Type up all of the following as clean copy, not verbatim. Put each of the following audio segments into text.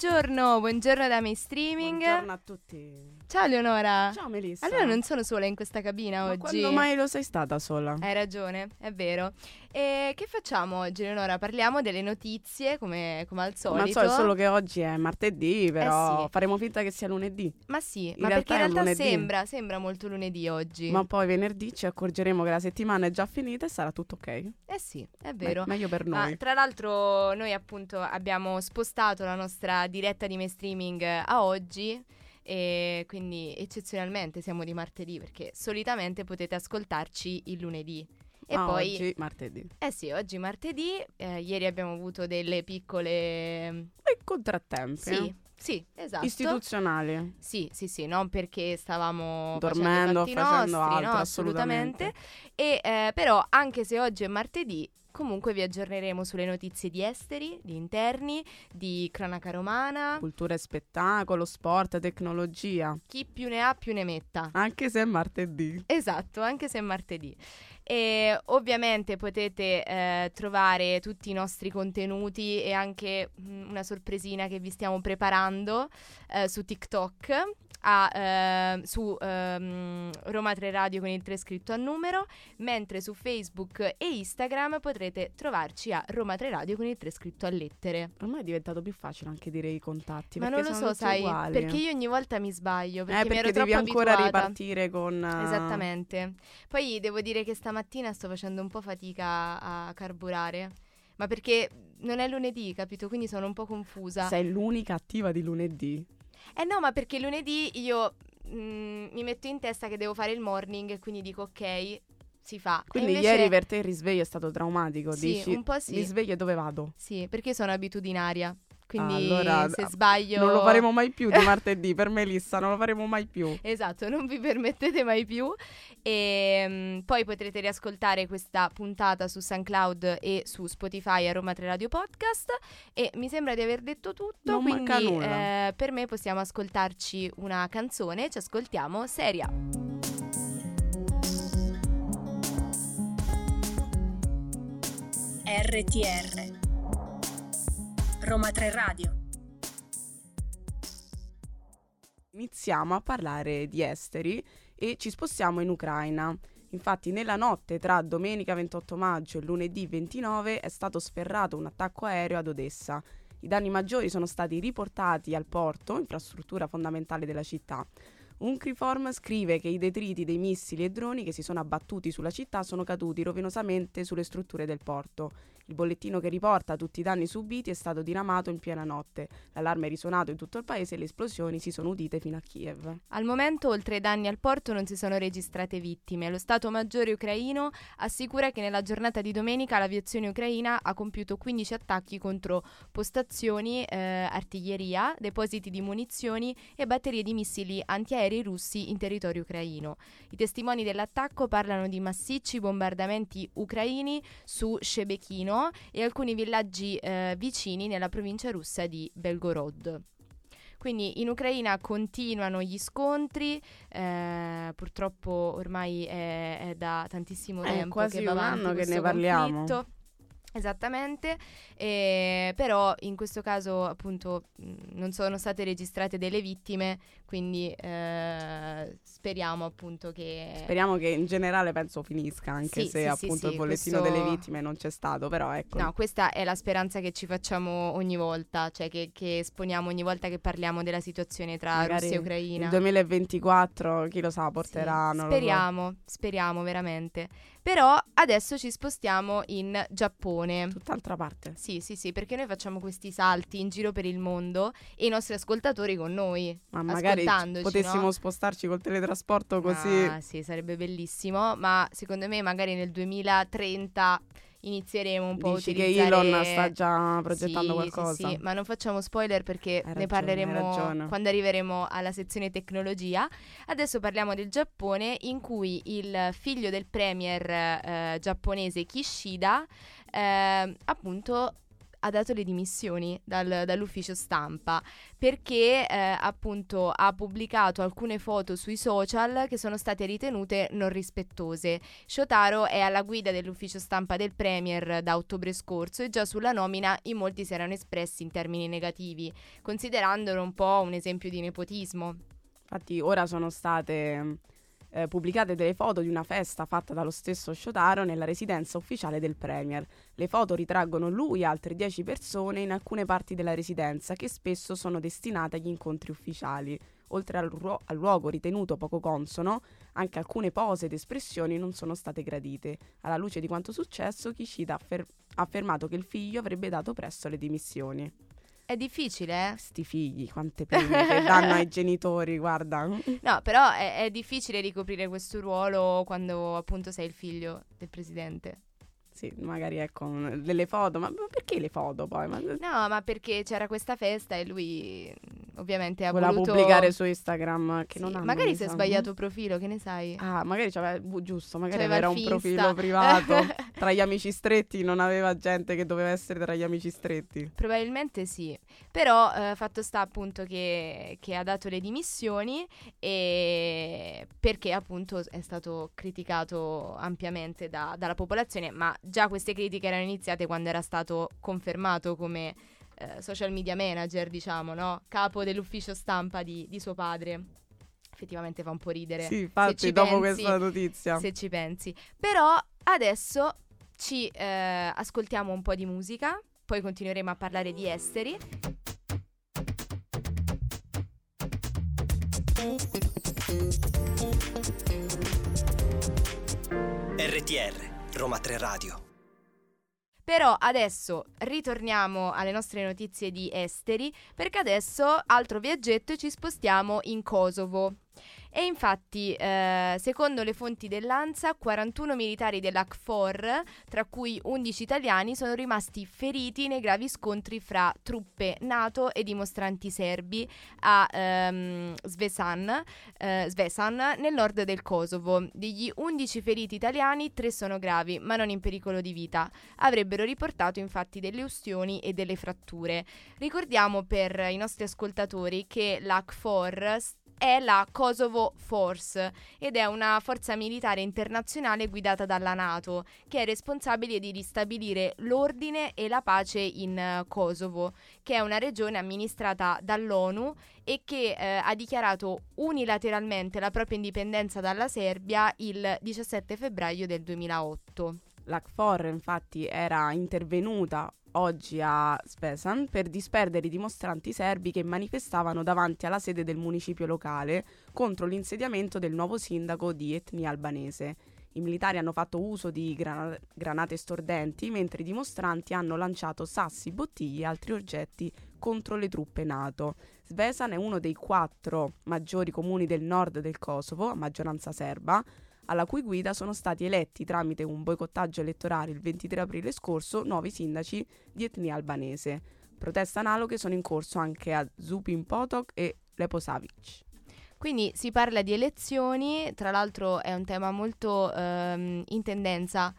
Buongiorno da Mainstreaming. Buongiorno a tutti. Ciao Leonora. Ciao Melissa. Allora non sono sola in questa cabina oggi. Ma quando mai lo sei stata sola? Hai ragione, è vero. E che facciamo oggi Leonora? Parliamo delle notizie come al solito. Ma solo che oggi è martedì, però sì, faremo finta che sia lunedì. Ma sì, ma perché in realtà sembra molto lunedì oggi. Ma poi venerdì ci accorgeremo che la settimana è già finita e sarà tutto ok. Eh sì, è vero. Meglio per noi. Ma tra l'altro noi appunto abbiamo spostato la nostra diretta di Mainstreaming a oggi e quindi eccezionalmente siamo di martedì, perché solitamente potete ascoltarci il lunedì. E poi oggi martedì. Eh sì, oggi martedì. Ieri abbiamo avuto delle piccole contrattempi. Sì, esatto. Istituzionali. Sì, non perché stavamo dormendo, facendo altro, no, assolutamente. E però anche se oggi è martedì, comunque vi aggiorneremo sulle notizie di esteri, di interni, di cronaca romana, cultura e spettacolo, sport, tecnologia. Chi più ne ha più ne metta. Anche se è martedì. Esatto, anche se è martedì. E ovviamente potete trovare tutti i nostri contenuti e anche una sorpresina che vi stiamo preparando su TikTok, su Roma 3 Radio con il 3 scritto a numero, mentre su Facebook e Instagram potrete trovarci a Roma 3 Radio con il 3 scritto a lettere. Ormai è diventato più facile anche dire i contatti. Ma non lo so, sai, uguali. Perché io ogni volta mi sbaglio, perché mi ero troppo abituata. Ancora ripartire con esattamente. Poi devo dire che stamattina sto facendo un po' fatica a carburare, ma perché non è lunedì, capito? Quindi sono un po' confusa. Sei l'unica attiva di lunedì. Eh no, ma perché lunedì io mi metto in testa che devo fare il morning e quindi dico ok, si fa. Quindi invece ieri per te il risveglio è stato traumatico. Sì, dici, un po' sì. Risveglio e dove vado? Sì, perché sono abitudinaria. Quindi allora, se sbaglio non lo faremo mai più di martedì. Per Melissa non lo faremo mai più. Esatto, non vi permettete mai più. E poi potrete riascoltare questa puntata su SoundCloud e su Spotify a Roma 3 Radio Podcast. E mi sembra di aver detto tutto. Non quindi manca nulla. Per me possiamo ascoltarci una canzone. Ci ascoltiamo Seria. RTR Roma 3 Radio. Iniziamo a parlare di esteri e ci spostiamo in Ucraina. Infatti nella notte tra domenica 28 maggio e lunedì 29 è stato sferrato un attacco aereo ad Odessa. I danni maggiori sono stati riportati al porto, infrastruttura fondamentale della città. UNCRIFOR scrive che i detriti dei missili e droni che si sono abbattuti sulla città sono caduti rovinosamente sulle strutture del porto. Il bollettino che riporta tutti i danni subiti è stato diramato in piena notte. L'allarme è risuonato in tutto il paese e le esplosioni si sono udite fino a Kiev. Al momento, oltre ai danni al porto, non si sono registrate vittime. Lo Stato Maggiore ucraino assicura che nella giornata di domenica l'aviazione ucraina ha compiuto 15 attacchi contro postazioni, artiglieria, depositi di munizioni e batterie di missili antiaerei russi in territorio ucraino. I testimoni dell'attacco parlano di massicci bombardamenti ucraini su Shebekino e alcuni villaggi vicini nella provincia russa di Belgorod. Quindi in Ucraina continuano gli scontri, purtroppo ormai è da tantissimo tempo, quasi che va avanti questo ne parliamo. Conflitto. Esattamente, però in questo caso appunto non sono state registrate delle vittime, quindi speriamo appunto che... Speriamo che in generale penso finisca, anche sì, se sì, appunto sì, il bollettino questo... delle vittime non c'è stato, però ecco. No, questa è la speranza che ci facciamo ogni volta, cioè che esponiamo ogni volta che parliamo della situazione tra magari Russia e Ucraina. Il 2024, chi lo sa, porterà... Sì, non speriamo, speriamo veramente. Però adesso ci spostiamo in Giappone. Tutt'altra parte. Sì, perché noi facciamo questi salti in giro per il mondo e i nostri ascoltatori con noi, ma magari potessimo, no? Spostarci col teletrasporto così. Ah sì, sarebbe bellissimo, ma secondo me magari nel 2030 inizieremo un po' a utilizzare... che Elon sta già progettando qualcosa. Sì, ma non facciamo spoiler perché ne parleremo quando arriveremo alla sezione tecnologia. Adesso parliamo del Giappone, in cui il figlio del premier giapponese Kishida appunto ha dato le dimissioni dall'ufficio stampa perché appunto ha pubblicato alcune foto sui social che sono state ritenute non rispettose. Shotaro è alla guida dell'ufficio stampa del Premier da ottobre scorso e già sulla nomina in molti si erano espressi in termini negativi, considerandolo un po' un esempio di nepotismo. Infatti ora sono state pubblicate delle foto di una festa fatta dallo stesso Shotaro nella residenza ufficiale del Premier. Le foto ritraggono lui e altre 10 persone in alcune parti della residenza che spesso sono destinate agli incontri ufficiali. Oltre al luogo ritenuto poco consono, anche alcune pose ed espressioni non sono state gradite. Alla luce di quanto successo, Kishida ha affermato che il figlio avrebbe dato presto le dimissioni. È difficile, eh? Sti figli, quante pene che danno ai genitori, guarda. No, però è difficile ricoprire questo ruolo quando appunto sei il figlio del presidente. Sì, magari ecco, delle foto, ma perché le foto poi? No, ma perché c'era questa festa e lui ovviamente ha voluto pubblicare su Instagram che sì, non ha. Magari si è sbagliato profilo, che ne sai? Ah, magari c'aveva, giusto, magari aveva un profilo privato tra gli amici stretti, non aveva gente che doveva essere tra gli amici stretti. Probabilmente sì, però fatto sta appunto che ha dato le dimissioni e perché appunto è stato criticato ampiamente dalla popolazione, ma già queste critiche erano iniziate quando era stato confermato come social media manager, diciamo, no? Capo dell'ufficio stampa di suo padre. Effettivamente fa un po' ridere. Sì, infatti dopo questa notizia. Se ci pensi. Però adesso ci ascoltiamo un po' di musica, poi continueremo a parlare di esteri. RTR Roma 3 Radio. Però adesso ritorniamo alle nostre notizie di esteri, perché adesso altro viaggetto e ci spostiamo in Kosovo. E infatti, secondo le fonti dell'ANSA, 41 militari della KFOR, tra cui 11 italiani, sono rimasti feriti nei gravi scontri fra truppe NATO e dimostranti serbi a Zvečan, nel nord del Kosovo. Degli 11 feriti italiani, 3 sono gravi, ma non in pericolo di vita. Avrebbero riportato infatti delle ustioni e delle fratture. Ricordiamo per i nostri ascoltatori che la KFOR è la Kosovo Force ed è una forza militare internazionale guidata dalla NATO che è responsabile di ristabilire l'ordine e la pace in Kosovo, che è una regione amministrata dall'ONU e che ha dichiarato unilateralmente la propria indipendenza dalla Serbia il 17 febbraio del 2008. La KFOR infatti era intervenuta oggi a Zvečan per disperdere i dimostranti serbi che manifestavano davanti alla sede del municipio locale contro l'insediamento del nuovo sindaco di etnia albanese. I militari hanno fatto uso di granate stordenti, mentre i dimostranti hanno lanciato sassi, bottiglie e altri oggetti contro le truppe NATO. Zvečan è uno dei 4 maggiori comuni del nord del Kosovo, a maggioranza serba, alla cui guida sono stati eletti tramite un boicottaggio elettorale il 23 aprile scorso nuovi sindaci di etnia albanese. Proteste analoghe sono in corso anche a Zupin Potok e Leposavic. Quindi si parla di elezioni, tra l'altro è un tema molto in tendenza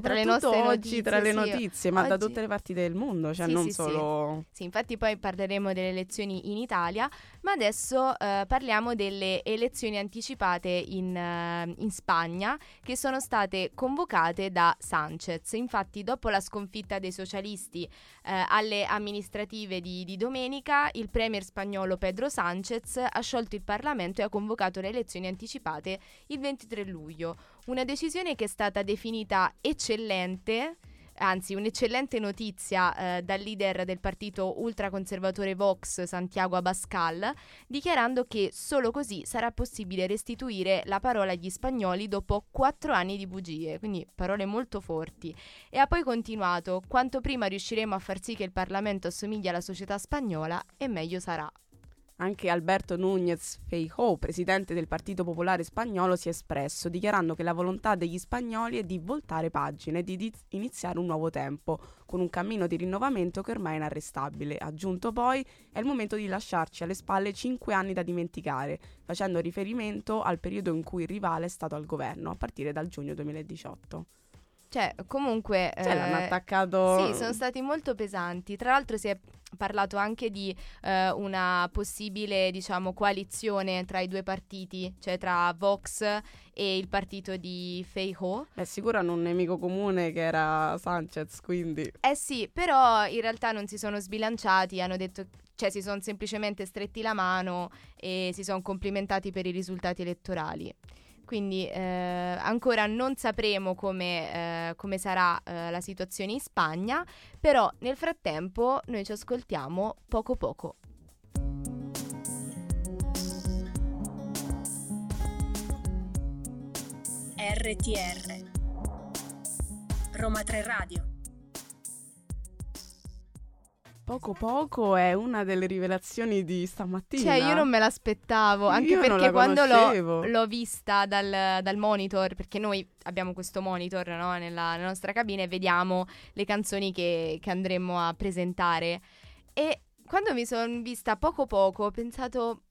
tra le nostre oggi notizie, tra le notizie, sì, ma oggi da tutte le parti del mondo, cioè sì, non sì, solo. Sì, infatti poi parleremo delle elezioni in Italia, ma adesso parliamo delle elezioni anticipate in Spagna che sono state convocate da Sanchez. Infatti dopo la sconfitta dei socialisti alle amministrative di domenica, il premier spagnolo Pedro Sanchez ha sciolto il Parlamento e ha convocato le elezioni anticipate il 23 luglio. Una decisione che è stata definita eccellente, anzi un'eccellente notizia dal leader del partito ultraconservatore Vox, Santiago Abascal, dichiarando che solo così sarà possibile restituire la parola agli spagnoli dopo 4 anni di bugie, quindi parole molto forti. E ha poi continuato: quanto prima riusciremo a far sì che il Parlamento assomigli alla società spagnola e meglio sarà. Anche Alberto Núñez Feijóo, presidente del Partito Popolare Spagnolo, si è espresso, dichiarando che la volontà degli spagnoli è di voltare pagina e di iniziare un nuovo tempo, con un cammino di rinnovamento che ormai è inarrestabile. Aggiunto poi, è il momento di lasciarci alle spalle 5 anni da dimenticare, facendo riferimento al periodo in cui il rivale è stato al governo, a partire dal giugno 2018. Cioè, comunque... l'hanno attaccato... Sì, sono stati molto pesanti. Tra l'altro si è parlato anche di una possibile, diciamo, coalizione tra i due partiti, cioè tra Vox e il partito di Feijóo. Beh, sicuro hanno un nemico comune che era Sanchez, quindi... Eh sì, però in realtà non si sono sbilanciati, hanno detto... Cioè, si sono semplicemente stretti la mano e si sono complimentati per i risultati elettorali. Quindi ancora non sapremo come sarà la situazione in Spagna, però nel frattempo noi ci ascoltiamo Poco Poco. RTR Roma 3 Radio. Poco Poco è una delle rivelazioni di stamattina. Cioè, io non me l'aspettavo, anche perché quando l'ho vista dal monitor, perché noi abbiamo questo monitor, no, nella nostra cabina, e vediamo le canzoni che andremo a presentare. E quando mi sono vista Poco Poco ho pensato,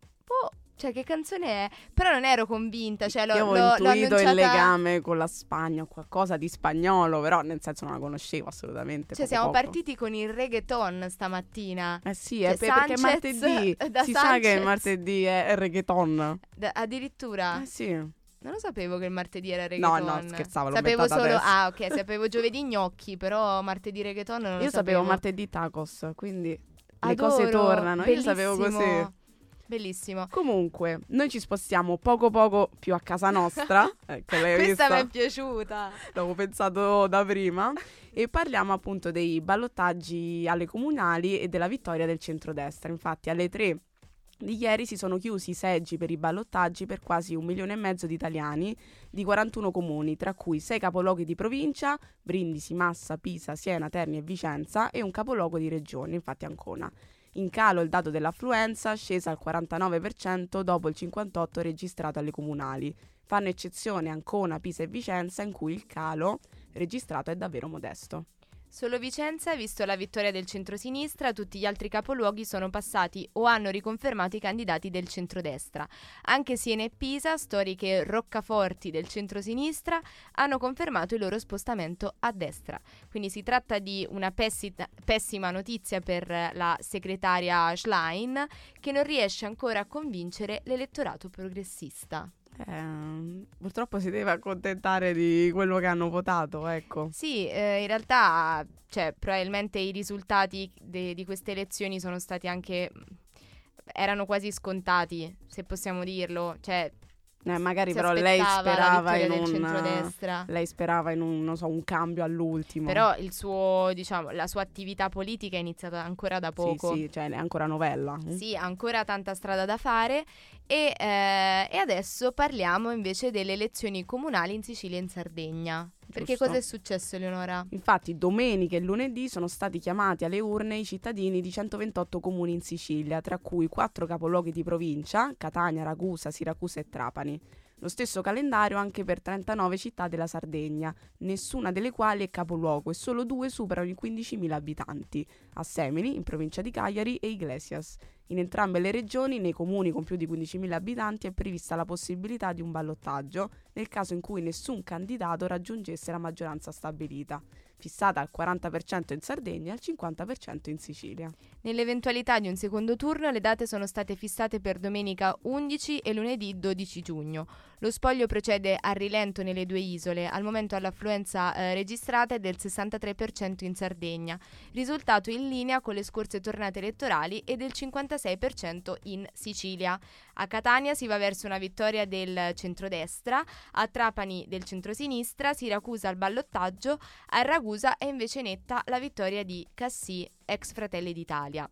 cioè, che canzone è? Però non ero convinta, cioè, io ho intuito il legame con la Spagna, qualcosa di spagnolo, però nel senso non la conoscevo assolutamente. Cioè, siamo partiti con il reggaeton stamattina. Eh sì, cioè, perché martedì, si sa che martedì è reggaeton. Addirittura? Eh sì. Non lo sapevo che il martedì era reggaeton. No, scherzavo, l'ho sapevo solo adesso. Ah, ok, sapevo giovedì gnocchi, però martedì reggaeton non lo sapevo. Io sapevo martedì tacos, quindi adoro, le cose tornano. Bellissimo. Io sapevo così. Bellissimo. Comunque, noi ci spostiamo poco poco più a casa nostra. Ecco, questa mi è piaciuta. L'avevo pensato da prima. E parliamo appunto dei ballottaggi alle comunali e della vittoria del centrodestra. Infatti, alle 3 di ieri si sono chiusi i seggi per i ballottaggi per quasi 1,5 milioni di italiani di 41 comuni, tra cui 6 capoluoghi di provincia, Brindisi, Massa, Pisa, Siena, Terni e Vicenza, e un capoluogo di regione, infatti Ancona. In calo il dato dell'affluenza, scesa al 49% dopo il 58% registrato alle comunali. Fanno eccezione Ancona, Pisa e Vicenza, in cui il calo registrato è davvero modesto. Solo Vicenza, visto la vittoria del centrosinistra, tutti gli altri capoluoghi sono passati o hanno riconfermato i candidati del centrodestra. Anche Siena e Pisa, storiche roccaforti del centrosinistra, hanno confermato il loro spostamento a destra. Quindi si tratta di una pessima notizia per la segretaria Schlein, che non riesce ancora a convincere l'elettorato progressista. Purtroppo si deve accontentare di quello che hanno votato, ecco. Sì, in realtà, cioè, probabilmente i risultati di queste elezioni sono stati anche... erano quasi scontati, se possiamo dirlo, cioè... magari però lei sperava in un, non so, un cambio all'ultimo. Però il suo, diciamo, la sua attività politica è iniziata ancora da poco. Sì, cioè è ancora novella. Sì, ancora tanta strada da fare. E adesso parliamo invece delle elezioni comunali in Sicilia e in Sardegna. Perché cosa è successo, Eleonora? Infatti domenica e lunedì sono stati chiamati alle urne i cittadini di 128 comuni in Sicilia, tra cui 4 capoluoghi di provincia, Catania, Ragusa, Siracusa e Trapani. Lo stesso calendario anche per 39 città della Sardegna, nessuna delle quali è capoluogo e solo 2 superano i 15.000 abitanti, a Semini, in provincia di Cagliari, e Iglesias. In entrambe le regioni, nei comuni con più di 15.000 abitanti, è prevista la possibilità di un ballottaggio nel caso in cui nessun candidato raggiungesse la maggioranza stabilita, fissata al 40% in Sardegna e al 50% in Sicilia. Nell'eventualità di un secondo turno, le date sono state fissate per domenica 11 e lunedì 12 giugno. Lo spoglio procede a rilento nelle due isole. Al momento l'affluenza registrata è del 63% in Sardegna, risultato in linea con le scorse tornate elettorali, e del 56% in Sicilia. A Catania si va verso una vittoria del centrodestra, a Trapani del centrosinistra, Siracusa al ballottaggio, a Ragusa è invece netta la vittoria di Cassì, ex Fratelli d'Italia.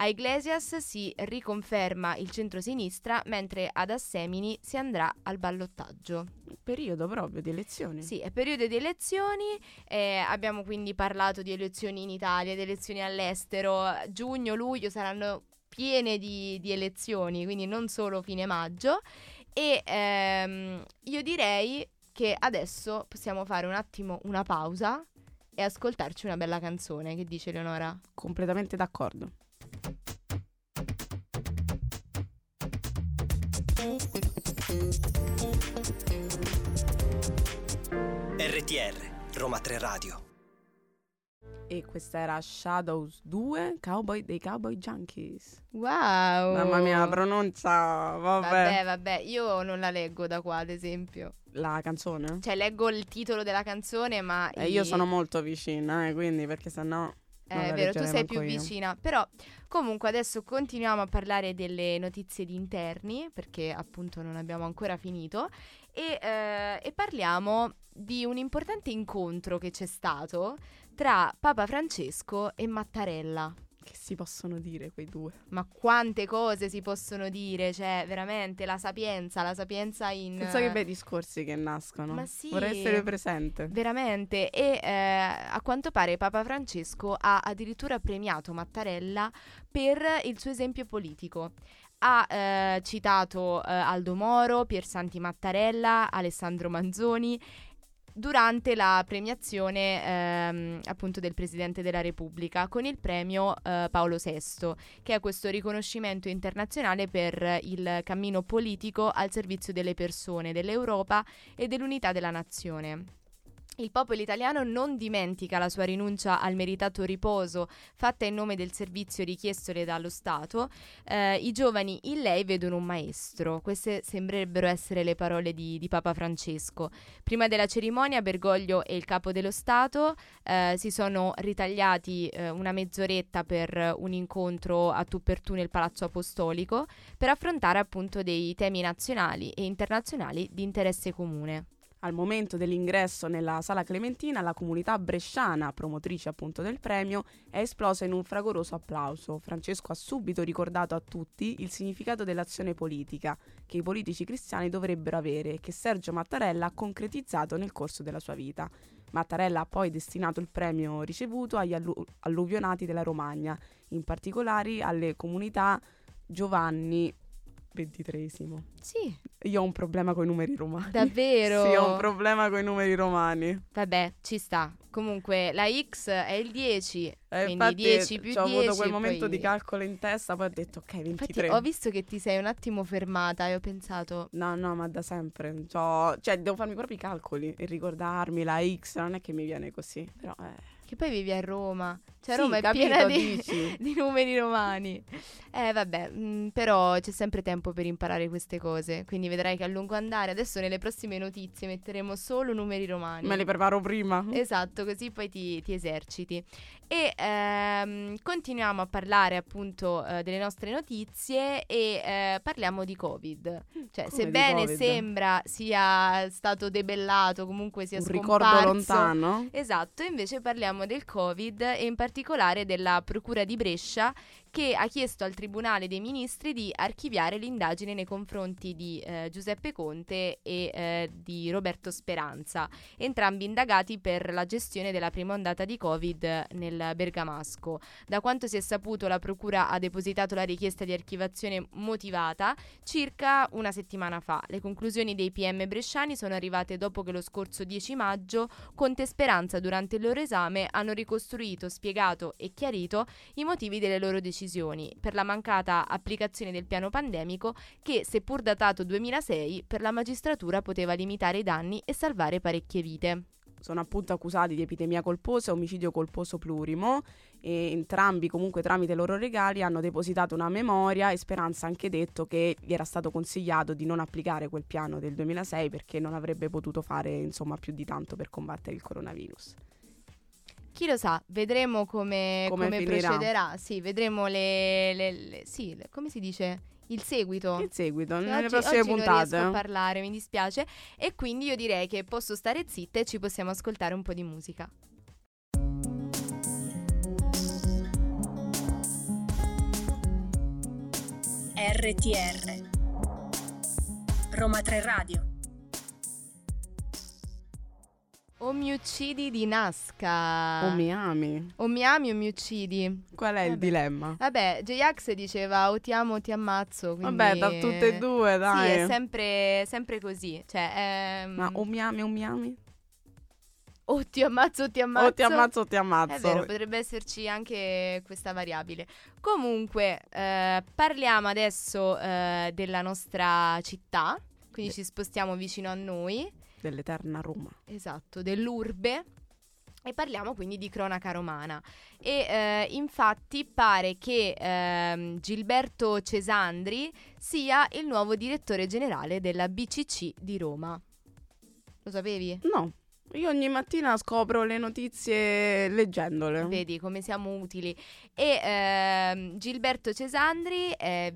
A Iglesias si riconferma il centrosinistra, mentre ad Assemini si andrà al ballottaggio. Periodo proprio di elezioni. Sì, è periodo di elezioni. Abbiamo quindi parlato di elezioni in Italia, di elezioni all'estero. Giugno, luglio saranno piene di elezioni, quindi non solo fine maggio. E io direi che adesso possiamo fare un attimo una pausa e ascoltarci una bella canzone. Che dice, Eleonora? Completamente d'accordo. RTR Roma 3 Radio. E questa era Shadows 2, Cowboy dei Cowboy Junkies. Wow! Mamma mia, la pronuncia, vabbè, io non la leggo da qua, ad esempio. La canzone? Cioè, leggo il titolo della canzone, ma... io sono molto vicina, quindi, perché sennò... È vero, tu sei più vicina. Però comunque adesso continuiamo a parlare delle notizie di interni, perché appunto non abbiamo ancora finito. E parliamo di un importante incontro che c'è stato tra Papa Francesco e Mattarella. Che si possono dire quei due? Ma quante cose si possono dire, cioè veramente la sapienza in... Penso che bei discorsi che nascono. Ma sì. Vorrei essere presente. Veramente, e a quanto pare Papa Francesco ha addirittura premiato Mattarella per il suo esempio politico. Ha citato Aldo Moro, Piersanti Mattarella, Alessandro Manzoni... durante la premiazione appunto del Presidente della Repubblica con il premio Paolo VI, che è questo riconoscimento internazionale per il cammino politico al servizio delle persone, dell'Europa e dell'unità della nazione. Il popolo italiano non dimentica la sua rinuncia al meritato riposo fatta in nome del servizio richiestole dallo Stato. I giovani in lei vedono un maestro. Queste sembrerebbero essere le parole di Papa Francesco. Prima della cerimonia Bergoglio e il capo dello Stato si sono ritagliati una mezz'oretta per un incontro a tu per tu nel Palazzo Apostolico per affrontare appunto dei temi nazionali e internazionali di interesse comune. Al momento dell'ingresso nella Sala Clementina, la comunità bresciana, promotrice appunto del premio, è esplosa in un fragoroso applauso. Francesco ha subito ricordato a tutti il significato dell'azione politica che i politici cristiani dovrebbero avere e che Sergio Mattarella ha concretizzato nel corso della sua vita. Mattarella ha poi destinato il premio ricevuto agli alluvionati della Romagna, in particolare alle comunità Giovanni XXIII. Sì. Io ho un problema con i numeri romani. Davvero? Sì, ho un problema con i numeri romani. Vabbè, ci sta. Comunque la X è il 10, quindi 10 più 10. Ho avuto quel momento di calcolo in testa, poi ho detto ok, 23. Infatti ho visto che ti sei un attimo fermata e ho pensato No, ma da sempre. Cioè devo farmi proprio i calcoli e ricordarmi la X, non è che mi viene così, però Che poi vivi a Roma, cioè sì, Roma è piena di numeri romani. Però c'è sempre tempo per imparare queste cose, quindi vedrai che a lungo andare, adesso nelle prossime notizie metteremo solo numeri romani. Me li preparo prima. Esatto, così poi ti eserciti. E continuiamo a parlare appunto delle nostre notizie e parliamo di Covid. Cioè, come sebbene COVID? Sembra sia stato debellato, comunque sia scomparso. Un ricordo lontano. Esatto, invece parliamo del Covid e in particolare della Procura di Brescia, che ha chiesto al Tribunale dei Ministri di archiviare l'indagine nei confronti di Giuseppe Conte e di Roberto Speranza, entrambi indagati per la gestione della prima ondata di Covid nel Bergamasco. Da quanto si è saputo, la Procura ha depositato la richiesta di archiviazione motivata circa una settimana fa. Le conclusioni dei PM bresciani sono arrivate dopo che lo scorso 10 maggio Conte e Speranza, durante il loro esame, hanno ricostruito, spiegato e chiarito i motivi delle loro decisioni per la mancata applicazione del piano pandemico che, seppur datato 2006, per la magistratura poteva limitare i danni e salvare parecchie vite. Sono appunto accusati di epidemia colposa e omicidio colposo plurimo e entrambi comunque tramite i loro legali hanno depositato una memoria e Speranza ha anche detto che gli era stato consigliato di non applicare quel piano del 2006 perché non avrebbe potuto fare insomma più di tanto per combattere il coronavirus. Chi lo sa, vedremo come procederà. Sì, vedremo come si dice? Il seguito, cioè, nelle prossime puntate. Non riesco a parlare, mi dispiace. E quindi io direi che posso stare zitta e ci possiamo ascoltare un po' di musica. RTR Roma 3 Radio. O mi uccidi di Nasca. O mi ami o mi uccidi. Qual è il dilemma? Vabbè, J-Ax diceva o ti amo o ti ammazzo, quindi... Vabbè, da tutte e due, dai. Sì, è sempre così, cioè ma o mi ami? O ti ammazzo. È vero, potrebbe esserci anche questa variabile. Comunque, parliamo adesso della nostra città. Quindi ci spostiamo vicino a noi dell'eterna Roma. Esatto, dell'urbe. E parliamo quindi di cronaca romana. E infatti pare che Gilberto Cesandri sia il nuovo direttore generale della BCC di Roma. Lo sapevi? No, io ogni mattina scopro le notizie leggendole. Vedi come siamo utili. E Gilberto Cesandri era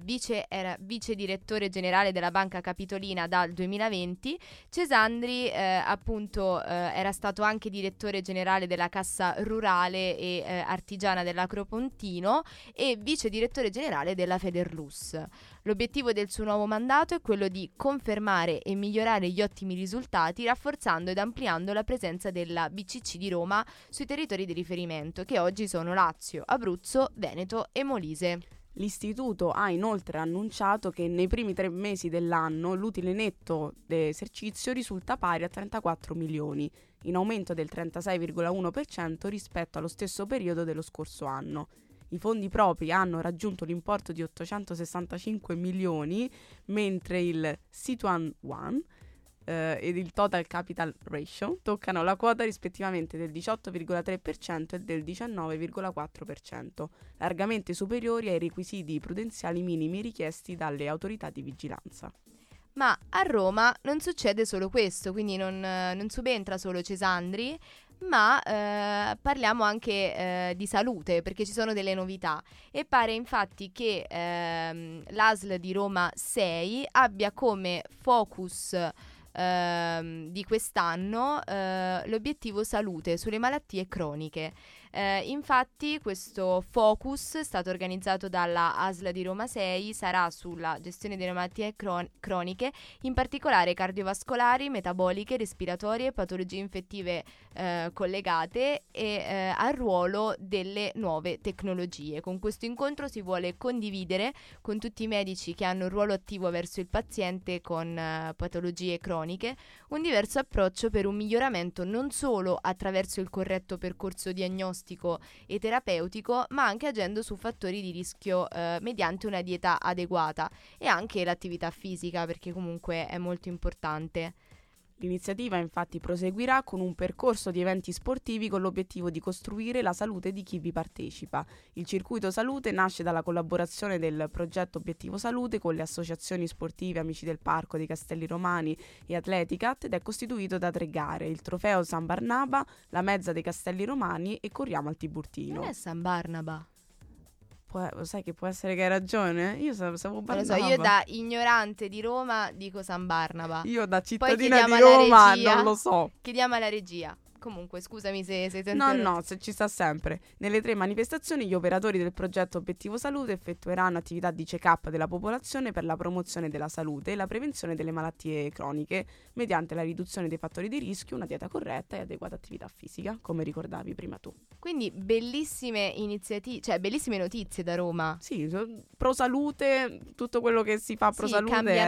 vice direttore generale della Banca Capitolina dal 2020. Cesandri appunto era stato anche direttore generale della Cassa Rurale e Artigiana dell'Acropontino e vice direttore generale della Federlus. L'obiettivo del suo nuovo mandato è quello di confermare e migliorare gli ottimi risultati, rafforzando ed ampliando la presenza della BCC di Roma sui territori di riferimento, che oggi sono Lazio, Abruzzo, Veneto e Molise. L'istituto ha inoltre annunciato che nei primi 3 mesi dell'anno l'utile netto d'esercizio risulta pari a 34 milioni, in aumento del 36,1% rispetto allo stesso periodo dello scorso anno. I fondi propri hanno raggiunto l'importo di 865 milioni, mentre il Situ1 ed il Total Capital Ratio toccano la quota rispettivamente del 18,3% e del 19,4%, largamente superiori ai requisiti prudenziali minimi richiesti dalle autorità di vigilanza. Ma a Roma non succede solo questo, quindi non subentra solo Cesandri, ma parliamo anche di salute, perché ci sono delle novità. E pare infatti che l'ASL di Roma 6 abbia come focus di quest'anno l'obiettivo salute sulle malattie croniche. Infatti questo focus è stato organizzato dalla ASL di Roma 6, sarà sulla gestione delle malattie croniche, in particolare cardiovascolari, metaboliche, respiratorie, patologie infettive collegate e al ruolo delle nuove tecnologie. Con questo incontro si vuole condividere con tutti i medici che hanno un ruolo attivo verso il paziente con patologie croniche un diverso approccio per un miglioramento non solo attraverso il corretto percorso diagnostico e terapeutico, ma anche agendo su fattori di rischio mediante una dieta adeguata e anche l'attività fisica, perché comunque è molto importante. L'iniziativa infatti proseguirà con un percorso di eventi sportivi con l'obiettivo di costruire la salute di chi vi partecipa. Il circuito salute nasce dalla collaborazione del progetto Obiettivo Salute con le associazioni sportive Amici del Parco, dei Castelli Romani e Atleticat, ed è costituito da 3 gare, il trofeo San Barnaba, la mezza dei Castelli Romani e Corriamo al Tiburtino. Non è San Barnaba? Sai che può essere che hai ragione? Io sapevo Barnaba. Lo so, io da ignorante di Roma dico San Barnaba. Io da cittadina di Roma regia, non lo so. Chiediamo alla regia. Comunque, scusami se ti interrompo. No, se ci sta sempre. Nelle 3 manifestazioni gli operatori del progetto Obiettivo Salute effettueranno attività di check-up della popolazione per la promozione della salute e la prevenzione delle malattie croniche mediante la riduzione dei fattori di rischio, una dieta corretta e adeguata attività fisica, come ricordavi prima tu. Quindi bellissime iniziative, cioè bellissime notizie da Roma. Sì, pro salute, tutto quello che si fa pro salute.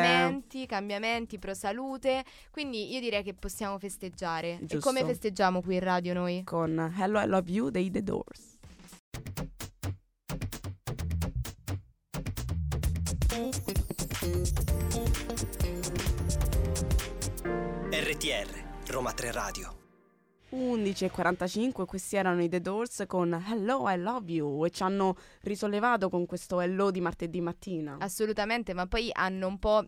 Cambiamenti pro salute. Quindi io direi che possiamo festeggiare. Giusto. E come festeggiare? Qui in radio noi con Hello I Love You dei The Doors. RTR Roma 3 Radio. 11:45, questi erano i The Doors con Hello I Love You, e ci hanno risollevato con questo hello di martedì mattina. Assolutamente, ma poi hanno un po'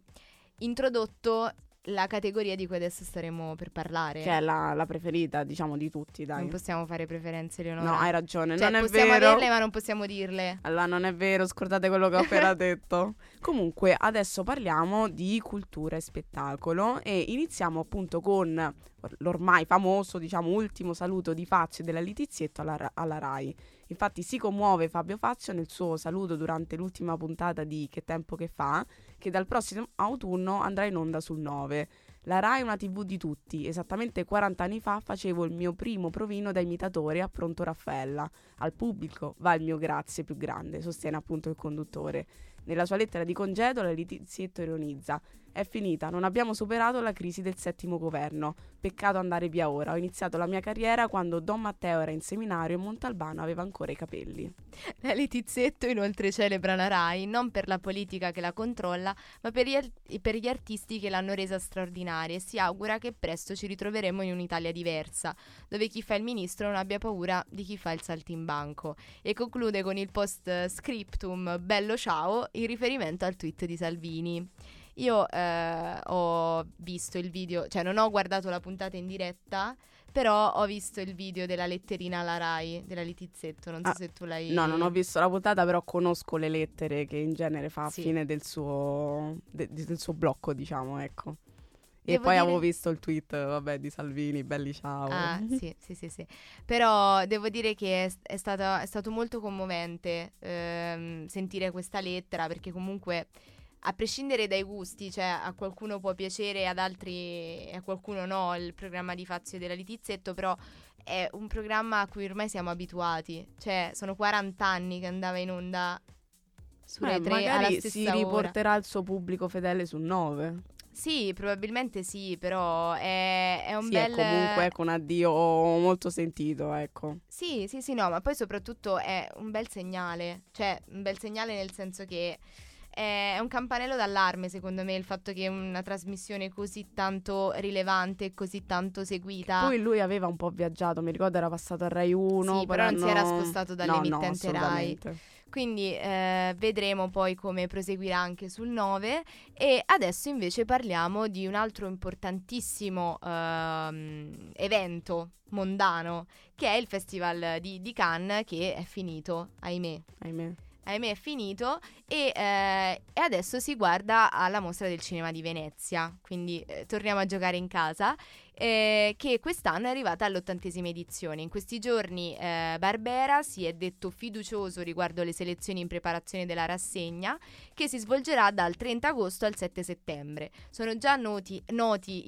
introdotto la categoria di cui adesso staremo per parlare, che è la preferita, diciamo, di tutti, dai. Non possiamo fare preferenze, Leonora. No, hai ragione, cioè, non è vero. Possiamo averle ma non possiamo dirle. Allora non è vero, scordate quello che ho appena detto. Comunque adesso parliamo di cultura e spettacolo e iniziamo appunto con l'ormai famoso, diciamo, ultimo saluto di Fazio e della Littizzetto alla Rai. Infatti si commuove Fabio Fazio nel suo saluto durante l'ultima puntata di Che Tempo Che Fa, che dal prossimo autunno andrà in onda sul 9. La Rai è una TV di tutti. Esattamente 40 anni fa facevo il mio primo provino da imitatore a Pronto Raffaella. Al pubblico va il mio grazie più grande, sostiene appunto il conduttore. Nella sua lettera di congedo la Littizzetto ironizza: è finita, non abbiamo superato la crisi del settimo governo. Peccato andare via ora. Ho iniziato la mia carriera quando Don Matteo era in seminario e Montalbano aveva ancora i capelli. La Littizzetto inoltre celebra la Rai, non per la politica che la controlla, ma per gli artisti che l'hanno resa straordinaria, e si augura che presto ci ritroveremo in un'Italia diversa, dove chi fa il ministro non abbia paura di chi fa il saltimbanco. E conclude con il post scriptum bello ciao, in riferimento al tweet di Salvini. Io ho visto il video, cioè non ho guardato la puntata in diretta, però ho visto il video della letterina alla Rai della Littizzetto, non so se tu l'hai... No, non ho visto la puntata, però conosco le lettere che in genere fa a fine del suo blocco, diciamo, ecco. Devo poi dire... avevo visto il tweet, vabbè, di Salvini, belli ciao. Ah, sì. Però devo dire che è stato molto commovente sentire questa lettera, perché comunque... a prescindere dai gusti, cioè a qualcuno può piacere, ad altri a qualcuno no, il programma di Fazio e della Littizzetto, però è un programma a cui ormai siamo abituati, cioè sono 40 anni che andava in onda su Rai 3 alla stessa si riporterà ora. Il suo pubblico fedele su 9. Sì, probabilmente sì, però è un bel... Sì, comunque ecco, un addio molto sentito, ecco. Sì, no, ma poi soprattutto è un bel segnale, cioè un bel segnale nel senso che... è un campanello d'allarme, secondo me, il fatto che una trasmissione così tanto rilevante, così tanto seguita. Poi lui aveva un po' viaggiato, mi ricordo era passato a Rai 1. Sì, però non si era spostato dall'emittente Rai. Quindi vedremo poi come proseguirà anche sul 9. E adesso invece parliamo di un altro importantissimo evento mondano, che è il Festival di Cannes, che è finito, ahimè è finito, e adesso si guarda alla Mostra del Cinema di Venezia, quindi torniamo a giocare in casa, che quest'anno è arrivata all'80ª edizione. In questi giorni Barbera si è detto fiducioso riguardo alle selezioni in preparazione della rassegna, che si svolgerà dal 30 agosto al 7 settembre. Sono già noti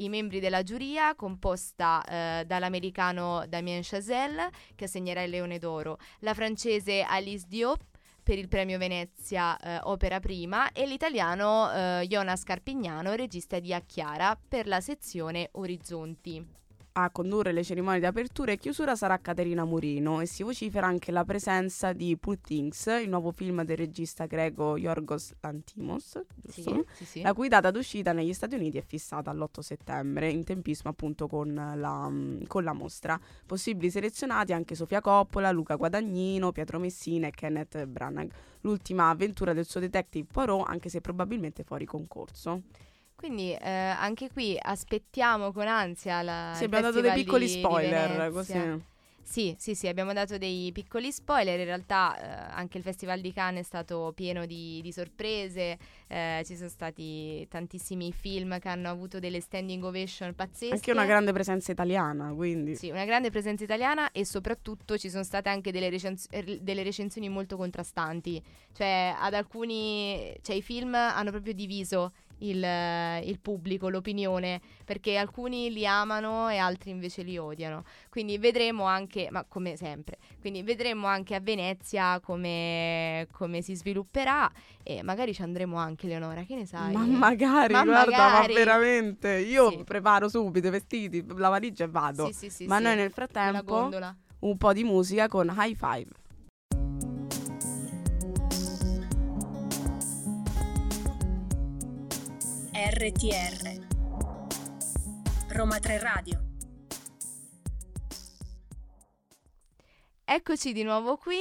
i membri della giuria, composta dall'americano Damien Chazelle, che assegnerà il Leone d'Oro, la francese Alice Diop per il premio Venezia opera prima, e l'italiano Jonas Carpignano, regista di A Chiara, per la sezione Orizzonti. A condurre le cerimonie di apertura e chiusura sarà Caterina Murino, e si vocifera anche la presenza di Poor Things, il nuovo film del regista greco Yorgos Lanthimos, giusto? Sì. La cui data d'uscita negli Stati Uniti è fissata all'8 settembre, in tempismo appunto con la mostra. Possibili selezionati anche Sofia Coppola, Luca Guadagnino, Pietro Messina e Kenneth Branagh. L'ultima avventura del suo detective Poirot, anche se probabilmente fuori concorso. Quindi anche qui aspettiamo con ansia la... Sì, abbiamo dato dei piccoli spoiler, così. Sì, abbiamo dato dei piccoli spoiler. In realtà anche il Festival di Cannes è stato pieno di sorprese, ci sono stati tantissimi film che hanno avuto delle standing ovation pazzesche. Anche una grande presenza italiana, quindi. Sì, una grande presenza italiana, e soprattutto ci sono state anche delle recensioni molto contrastanti. Cioè ad alcuni, cioè i film hanno proprio diviso il pubblico, l'opinione, perché alcuni li amano e altri invece li odiano. Quindi vedremo anche, ma come sempre, quindi vedremo anche a Venezia come si svilupperà, e magari ci andremo anche, Leonora, che ne sai? Ma magari. Ma veramente io preparo subito i vestiti, la valigia e vado. Sì, noi nel frattempo un po' di musica con High Five. RTR Roma 3 Radio. Eccoci di nuovo qui,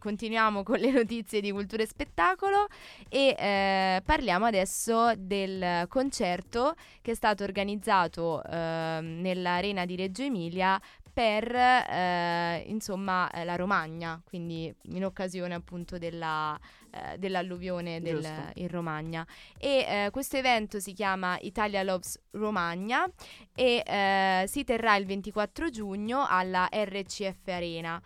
continuiamo con le notizie di cultura e spettacolo, e parliamo adesso del concerto che è stato organizzato nell'Arena di Reggio Emilia per la Romagna, quindi in occasione appunto dell'alluvione in Romagna, e questo evento si chiama Italia Loves Romagna, e si terrà il 24 giugno alla RCF Arena.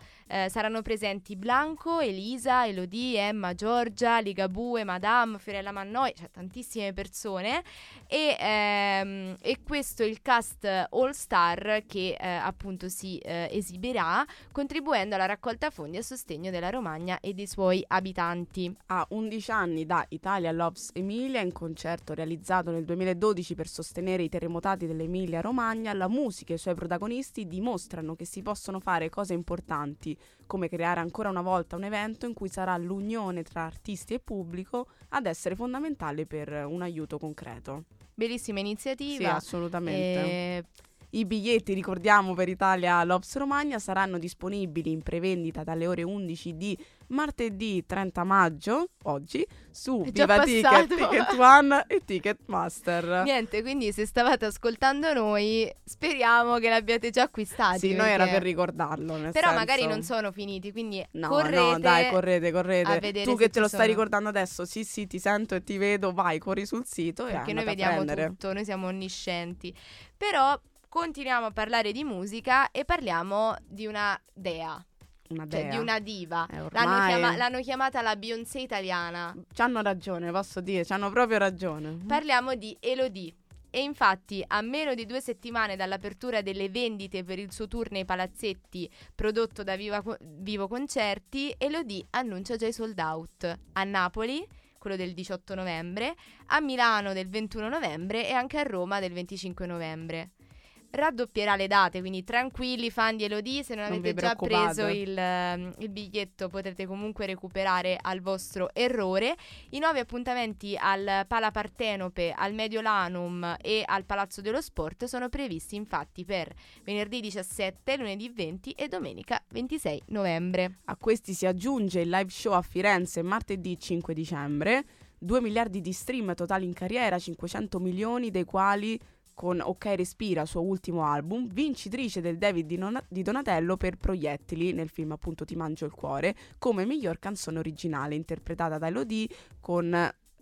Saranno presenti Blanco, Elisa, Elodie, Emma, Giorgia, Ligabue, Madame, Fiorella Mannoi, cioè tantissime persone, e questo è il cast All Star che appunto si esibirà, contribuendo alla raccolta fondi a sostegno della Romagna e dei suoi abitanti. a 11 anni da Italia Loves Emilia, in concerto realizzato nel 2012 per sostenere i terremotati dell'Emilia Romagna, la musica e i suoi protagonisti dimostrano che si possono fare cose importanti, come creare ancora una volta un evento in cui sarà l'unione tra artisti e pubblico ad essere fondamentale per un aiuto concreto. Bellissima iniziativa. Sì, assolutamente. I biglietti, ricordiamo, per Italia Loves Romagna saranno disponibili in prevendita dalle ore 11 di martedì 30 maggio, oggi, su Viva Ticket, Ticket One e Ticketmaster. Niente, quindi se stavate ascoltando noi, speriamo che l'abbiate già acquistati. Sì, perché... noi era per ricordarlo, nel però senso... magari non sono finiti, quindi no, correte. No, dai, correte a vedere. Tu che te lo stai ricordando adesso, sì, ti sento e ti vedo, vai, corri sul sito perché e noi vediamo tutto, noi siamo onniscienti. Però continuiamo a parlare di musica e parliamo di una dea. Cioè, di una diva. L'hanno chiamata la Beyoncé italiana. C'hanno ragione, posso dire, c'hanno proprio ragione. Parliamo di Elodie. E infatti, a meno di 2 settimane dall'apertura delle vendite per il suo tour nei palazzetti prodotto da Vivo Concerti, Elodie annuncia già i sold out a Napoli, quello del 18 novembre, a Milano del 21 novembre e anche a Roma del 25 novembre. Raddoppierà le date, quindi tranquilli fan di Elodie, se non avete già preso il biglietto potete comunque recuperare al vostro errore. I 9 appuntamenti al Pala Partenope, al Mediolanum e al Palazzo dello Sport sono previsti infatti per venerdì 17, lunedì 20 e domenica 26 novembre. A questi si aggiunge il live show a Firenze martedì 5 dicembre, 2 miliardi di stream totali in carriera, 500 milioni dei quali... con Ok Respira, suo ultimo album, vincitrice del David di Donatello per Proiettili, nel film appunto Ti mangio il cuore, come miglior canzone originale, interpretata da Elodie con...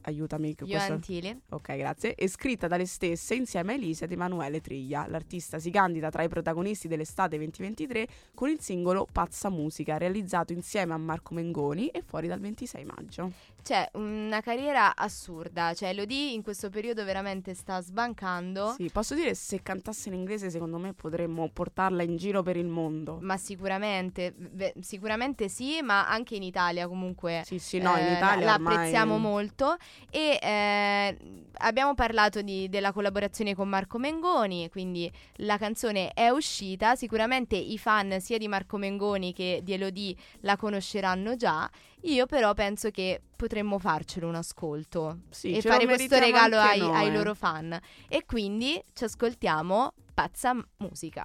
aiutami, Antile. Ok, grazie. È scritta dalle stesse insieme a Elisa ed Emanuele Triglia. L'artista si candida tra i protagonisti dell'estate 2023 con il singolo Pazza Musica, realizzato insieme a Marco Mengoni e fuori dal 26 maggio. C'è una carriera assurda, cioè Elodie in questo periodo veramente sta sbancando. Sì, posso dire, se cantasse in inglese secondo me potremmo portarla in giro per il mondo. Ma sicuramente sì, ma anche in Italia comunque. Sì, no, in Italia la apprezziamo molto. E abbiamo parlato della collaborazione con Marco Mengoni, quindi la canzone è uscita, sicuramente i fan sia di Marco Mengoni che di Elodie la conosceranno già. Io però penso che potremmo farcelo un ascolto, sì, e fare questo regalo ai loro fan. E quindi ci ascoltiamo Pazza Musica.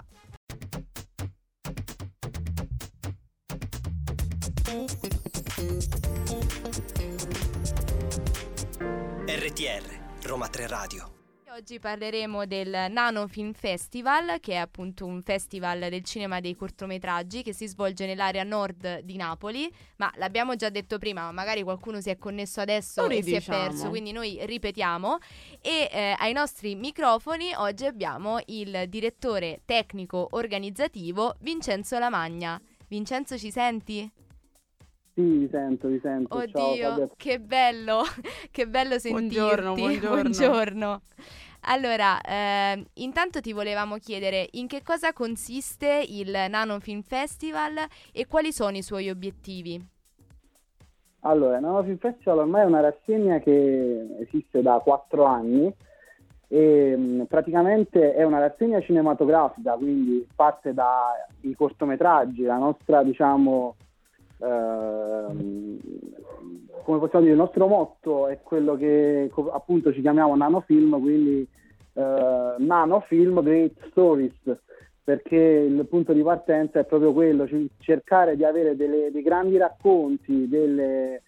RTR Roma 3 Radio. Oggi parleremo del Nano Film Festival, che è appunto un festival del cinema dei cortometraggi che si svolge nell'area nord di Napoli, ma l'abbiamo già detto prima, ma magari qualcuno si è connesso adesso e si è perso, quindi noi ripetiamo. E ai nostri microfoni oggi abbiamo il direttore tecnico organizzativo Vincenzo Lamagna. Vincenzo, ci senti? Sì, vi sento. Oddio, ciao, che bello sentirti. Buongiorno. Allora, intanto ti volevamo chiedere in che cosa consiste il Nano Film Festival e quali sono i suoi obiettivi? Allora, il Nano Film Festival ormai è una rassegna che esiste da 4 anni e praticamente è una rassegna cinematografica, quindi parte dai cortometraggi, la nostra, diciamo... come possiamo dire, il nostro motto è quello che appunto ci chiamiamo nanofilm, quindi nanofilm great stories, perché il punto di partenza è proprio quello, cercare di avere dei grandi racconti, delle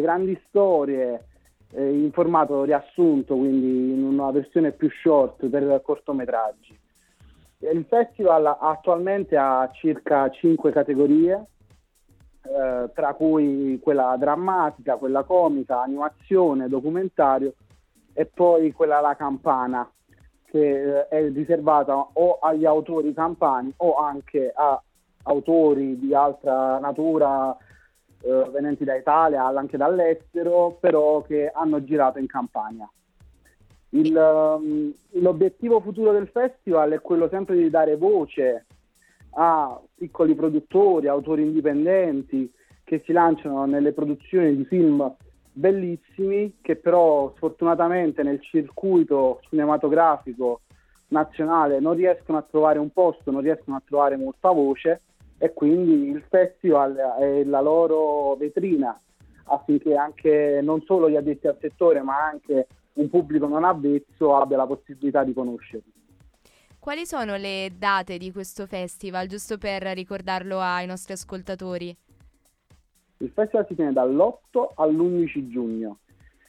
grandi storie in formato riassunto, quindi in una versione più short per cortometraggi. Il festival attualmente ha circa 5 categorie, tra cui quella drammatica, quella comica, animazione, documentario e poi quella La Campana, che è riservata o agli autori campani o anche a autori di altra natura venenti da Italia, anche dall'estero, però che hanno girato in Campania. L'obiettivo futuro del festival è quello sempre di dare voce a piccoli produttori, autori indipendenti che si lanciano nelle produzioni di film bellissimi, che però sfortunatamente nel circuito cinematografico nazionale non riescono a trovare un posto, non riescono a trovare molta voce, e quindi il festival è la loro vetrina affinché anche non solo gli addetti al settore, ma anche un pubblico non avvezzo abbia la possibilità di conoscerli. Quali sono le date di questo festival, giusto per ricordarlo ai nostri ascoltatori? Il festival si tiene dall'8 all'11 giugno,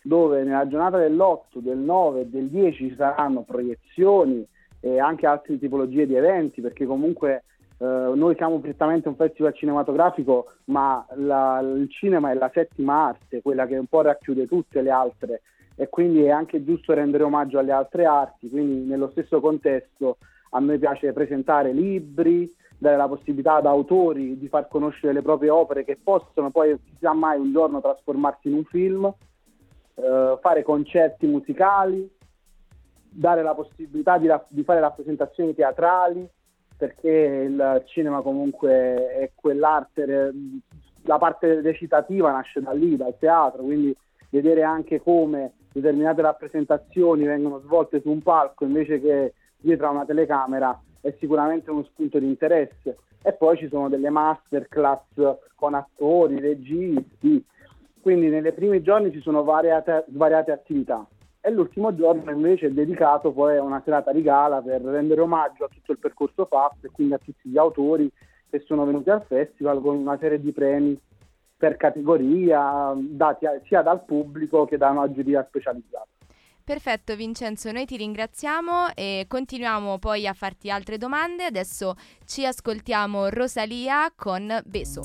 dove nella giornata dell'8, del 9 e del 10 ci saranno proiezioni e anche altre tipologie di eventi, perché comunque noi siamo prettamente un festival cinematografico, ma il cinema è la settima arte, quella che un po' racchiude tutte le altre, e quindi è anche giusto rendere omaggio alle altre arti. Quindi nello stesso contesto a noi piace presentare libri, dare la possibilità ad autori di far conoscere le proprie opere, che possono poi, chissà mai, un giorno trasformarsi in un film, fare concerti musicali, dare la possibilità di fare rappresentazioni teatrali, perché il cinema comunque è quell'arte, la parte recitativa nasce da lì, dal teatro, quindi vedere anche come determinate rappresentazioni vengono svolte su un palco invece che dietro a una telecamera è sicuramente uno spunto di interesse. E poi ci sono delle masterclass con attori, registi, quindi nei primi giorni ci sono svariate attività, e l'ultimo giorno invece è dedicato poi a una serata di gala per rendere omaggio a tutto il percorso fatto, e quindi a tutti gli autori che sono venuti al festival, con una serie di premi per categoria dati sia dal pubblico che da una giuria specializzata. Perfetto Vincenzo, noi ti ringraziamo e continuiamo poi a farti altre domande. Adesso ci ascoltiamo Rosalia con Beso.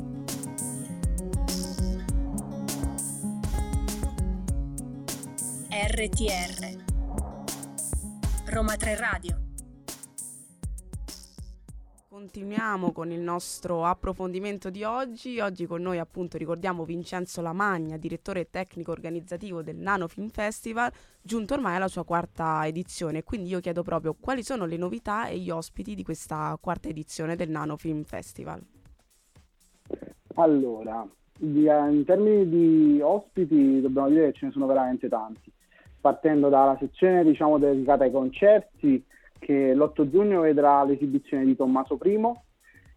RTR Roma 3 Radio. Continuiamo con il nostro approfondimento di oggi. Oggi con noi appunto ricordiamo Vincenzo Lamagna, direttore tecnico organizzativo del Nano Film Festival, giunto ormai alla sua quarta edizione. Quindi io chiedo proprio quali sono le novità e gli ospiti di questa quarta edizione del Nano Film Festival. Allora, in termini di ospiti dobbiamo dire che ce ne sono veramente tanti, partendo dalla sezione diciamo dedicata ai concerti, che l'8 giugno vedrà l'esibizione di Tommaso I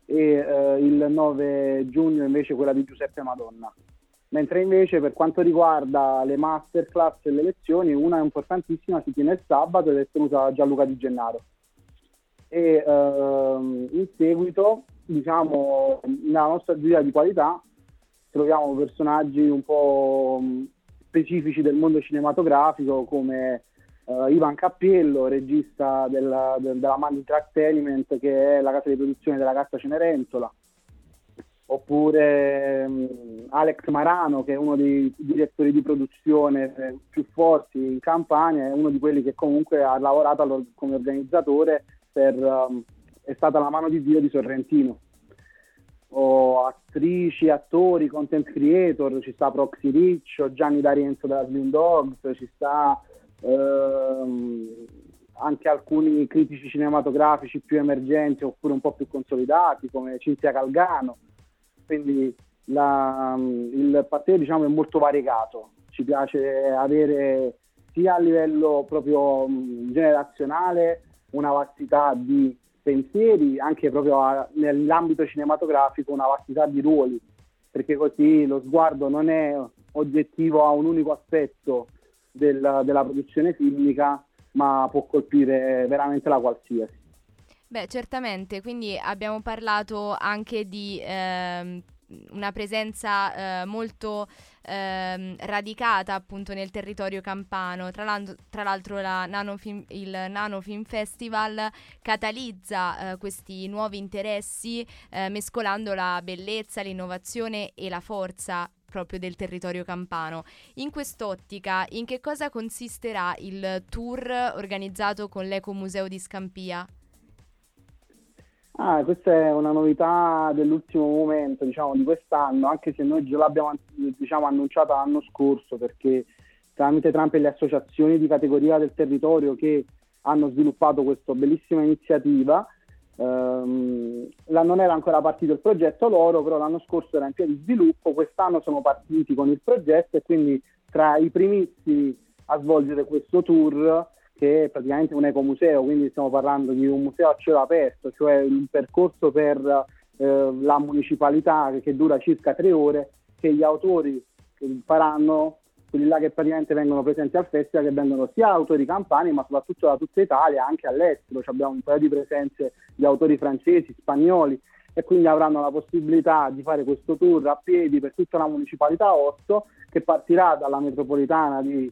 e il 9 giugno invece quella di Giuseppe Madonna. Mentre invece per quanto riguarda le masterclass e le lezioni, una importantissima si tiene il sabato ed è tenuta Gianluca Di Gennaro. E in seguito, diciamo, nella nostra giuria di qualità troviamo personaggi un po' specifici del mondo cinematografico, come Ivan Cappiello, regista della Money Track Element, che è la casa di produzione della Cassa Cenerentola, oppure Alex Marano, che è uno dei direttori di produzione più forti in Campania, è uno di quelli che comunque ha lavorato come organizzatore per È stata la mano di Dio di Sorrentino. Attrici, attori, content creator, ci sta Proxy Riccio, Gianni D'Arienzo della Slim Dogs, ci sta anche alcuni critici cinematografici più emergenti oppure un po' più consolidati come Cinzia Calgano. Quindi il parterre diciamo è molto variegato, ci piace avere sia a livello proprio generazionale una vastità di pensieri, anche proprio nell'ambito cinematografico una vastità di ruoli, perché così lo sguardo non è oggettivo a un unico aspetto della produzione filmica, ma può colpire veramente la qualsiasi. Beh, certamente, quindi abbiamo parlato anche di una presenza molto radicata appunto nel territorio campano. Tra l'altro il Nano Film Festival catalizza questi nuovi interessi mescolando la bellezza, l'innovazione e la forza proprio del territorio campano. In quest'ottica, in che cosa consisterà il tour organizzato con l'Ecomuseo di Scampia? Questa è una novità dell'ultimo momento, diciamo, di quest'anno, anche se noi già l'abbiamo annunciata l'anno scorso, perché tramite le associazioni di categoria del territorio che hanno sviluppato questa bellissima iniziativa Non era ancora partito il progetto loro, però l'anno scorso era in via di sviluppo, quest'anno sono partiti con il progetto e quindi tra i primissimi a svolgere questo tour, che è praticamente un ecomuseo, quindi stiamo parlando di un museo a cielo aperto, cioè un percorso per la municipalità che dura circa 3 ore, che gli autori faranno, quelli là che praticamente vengono presenti al festival, che vengono sia autori campani ma soprattutto da tutta Italia, anche all'estero. Cioè abbiamo un paio di presenze di autori francesi, spagnoli, e quindi avranno la possibilità di fare questo tour a piedi per tutta la municipalità 8, che partirà dalla metropolitana di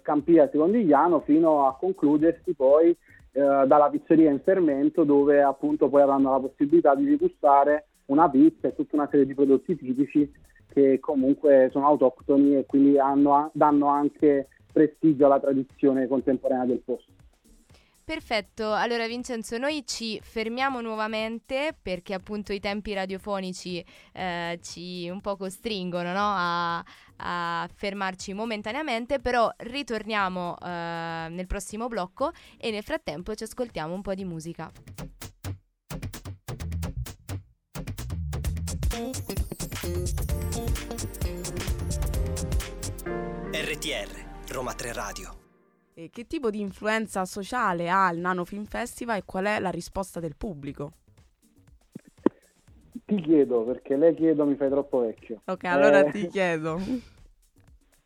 Scampia e Secondigliano fino a concludersi poi dalla pizzeria in fermento, dove appunto poi avranno la possibilità di degustare una pizza e tutta una serie di prodotti tipici che comunque sono autoctoni e quindi danno anche prestigio alla tradizione contemporanea del posto. Perfetto, allora Vincenzo, noi ci fermiamo nuovamente perché appunto i tempi radiofonici ci un po' costringono, no? a fermarci momentaneamente, però ritorniamo nel prossimo blocco e nel frattempo ci ascoltiamo un po' di musica. RTR, Roma 3 Radio. E che tipo di influenza sociale ha il Nano Film Festival e qual è la risposta del pubblico? Ti chiedo, perché lei chiedo mi fai troppo vecchio. Ok, allora ti chiedo.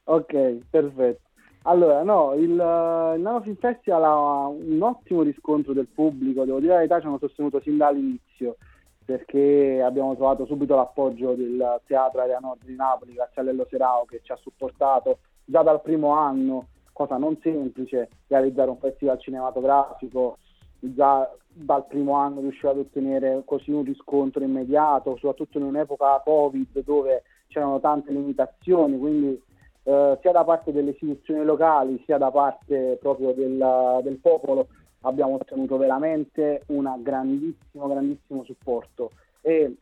Ok, perfetto. Allora, no, il Nano Film Festival ha un ottimo riscontro del pubblico, devo dire la verità, ci hanno sostenuto sin dall'inizio, perché abbiamo trovato subito l'appoggio del Teatro Area Nord di Napoli, grazie a Lello Serao che ci ha supportato già dal primo anno, cosa non semplice, realizzare un festival cinematografico già dal primo anno, riuscire ad ottenere così un riscontro immediato, soprattutto in un'epoca Covid dove c'erano tante limitazioni, quindi sia da parte delle istituzioni locali sia da parte proprio del popolo abbiamo ottenuto veramente un grandissimo supporto, e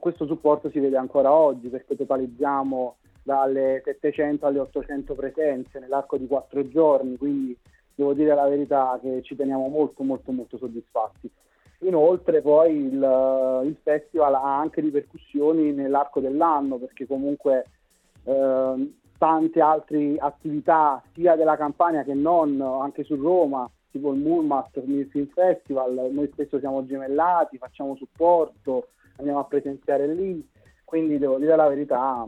questo supporto si vede ancora oggi perché totalizziamo dalle 700 alle 800 presenze nell'arco di 4 giorni, quindi devo dire la verità che ci teniamo molto soddisfatti. Inoltre poi il festival ha anche ripercussioni nell'arco dell'anno, perché comunque tante altre attività sia della Campania che non, anche su Roma, tipo il Murmat Film Festival, noi spesso siamo gemellati, facciamo supporto, andiamo a presenziare lì, quindi devo dire la verità,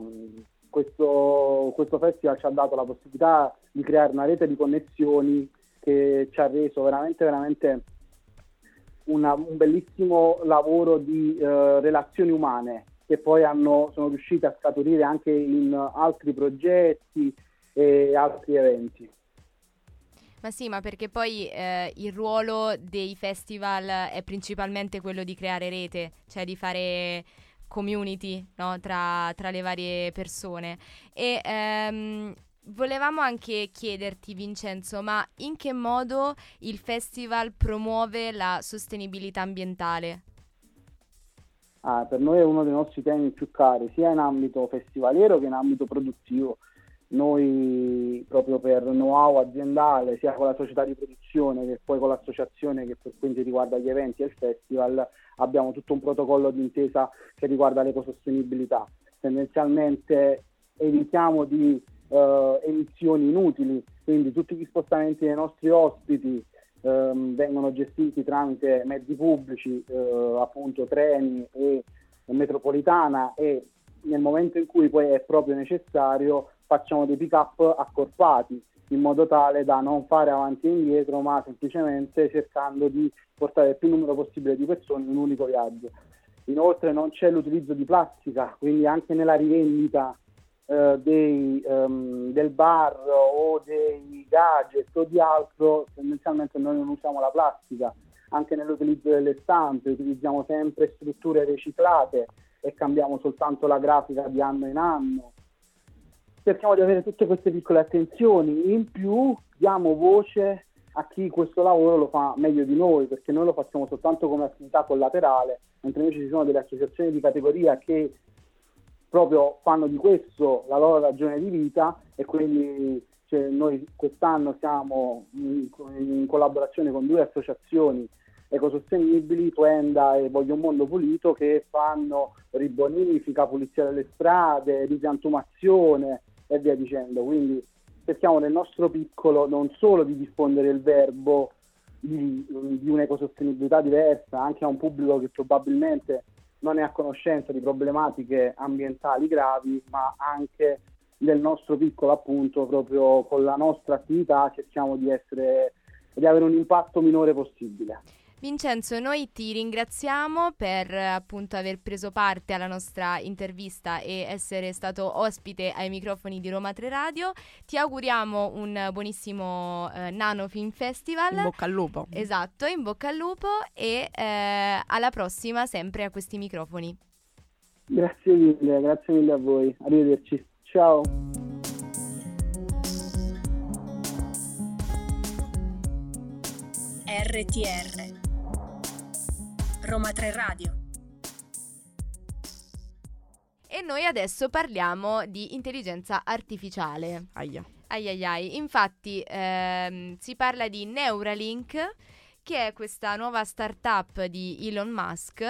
questo festival ci ha dato la possibilità di creare una rete di connessioni che ci ha reso veramente un bellissimo lavoro di relazioni umane, che poi sono riuscite a scaturire anche in altri progetti e altri eventi. Ma sì, ma perché poi il ruolo dei festival è principalmente quello di creare rete, cioè di fare community, no? tra le varie persone. E volevamo anche chiederti, Vincenzo, ma in che modo il festival promuove la sostenibilità ambientale? Per noi è uno dei nostri temi più cari, sia in ambito festivaliero che in ambito produttivo. Noi proprio per know-how aziendale, sia con la società di produzione che poi con l'associazione che per quanto riguarda gli eventi e il festival, abbiamo tutto un protocollo d'intesa che riguarda l'ecosostenibilità. Tendenzialmente evitiamo di emissioni inutili, quindi tutti gli spostamenti dei nostri ospiti vengono gestiti tramite mezzi pubblici, appunto treni e metropolitana, e nel momento in cui poi è proprio necessario facciamo dei pick-up accorpati, in modo tale da non fare avanti e indietro, ma semplicemente cercando di portare il più numero possibile di persone in un unico viaggio. Inoltre non c'è l'utilizzo di plastica, quindi anche nella rivendita del bar o dei gadget o di altro, tendenzialmente noi non usiamo la plastica. Anche nell'utilizzo delle stampe utilizziamo sempre strutture riciclate e cambiamo soltanto la grafica di anno in anno. Cerchiamo di avere tutte queste piccole attenzioni, in più diamo voce a chi questo lavoro lo fa meglio di noi, perché noi lo facciamo soltanto come attività collaterale, mentre invece ci sono delle associazioni di categoria che proprio fanno di questo la loro ragione di vita, e quindi noi quest'anno siamo in collaborazione con 2 associazioni ecosostenibili, Tuenda e Voglio un mondo pulito, che fanno ribonifica, pulizia delle strade, ripiantumazione e via dicendo. Quindi cerchiamo nel nostro piccolo non solo di diffondere il verbo di un'ecosostenibilità diversa anche a un pubblico che probabilmente non è a conoscenza di problematiche ambientali gravi, ma anche del nostro piccolo, appunto, proprio con la nostra attività cerchiamo di avere un impatto minore possibile. Vincenzo, noi ti ringraziamo per, appunto, aver preso parte alla nostra intervista e essere stato ospite ai microfoni di Roma 3 Radio. Ti auguriamo un buonissimo Nano Film Festival. In bocca al lupo. Esatto, in bocca al lupo e alla prossima sempre a questi microfoni. Grazie mille a voi. Arrivederci. Ciao. RTR Roma 3 Radio. E noi adesso parliamo di intelligenza artificiale. Aia. Ai ai ai. Infatti si parla di Neuralink, che è questa nuova startup di Elon Musk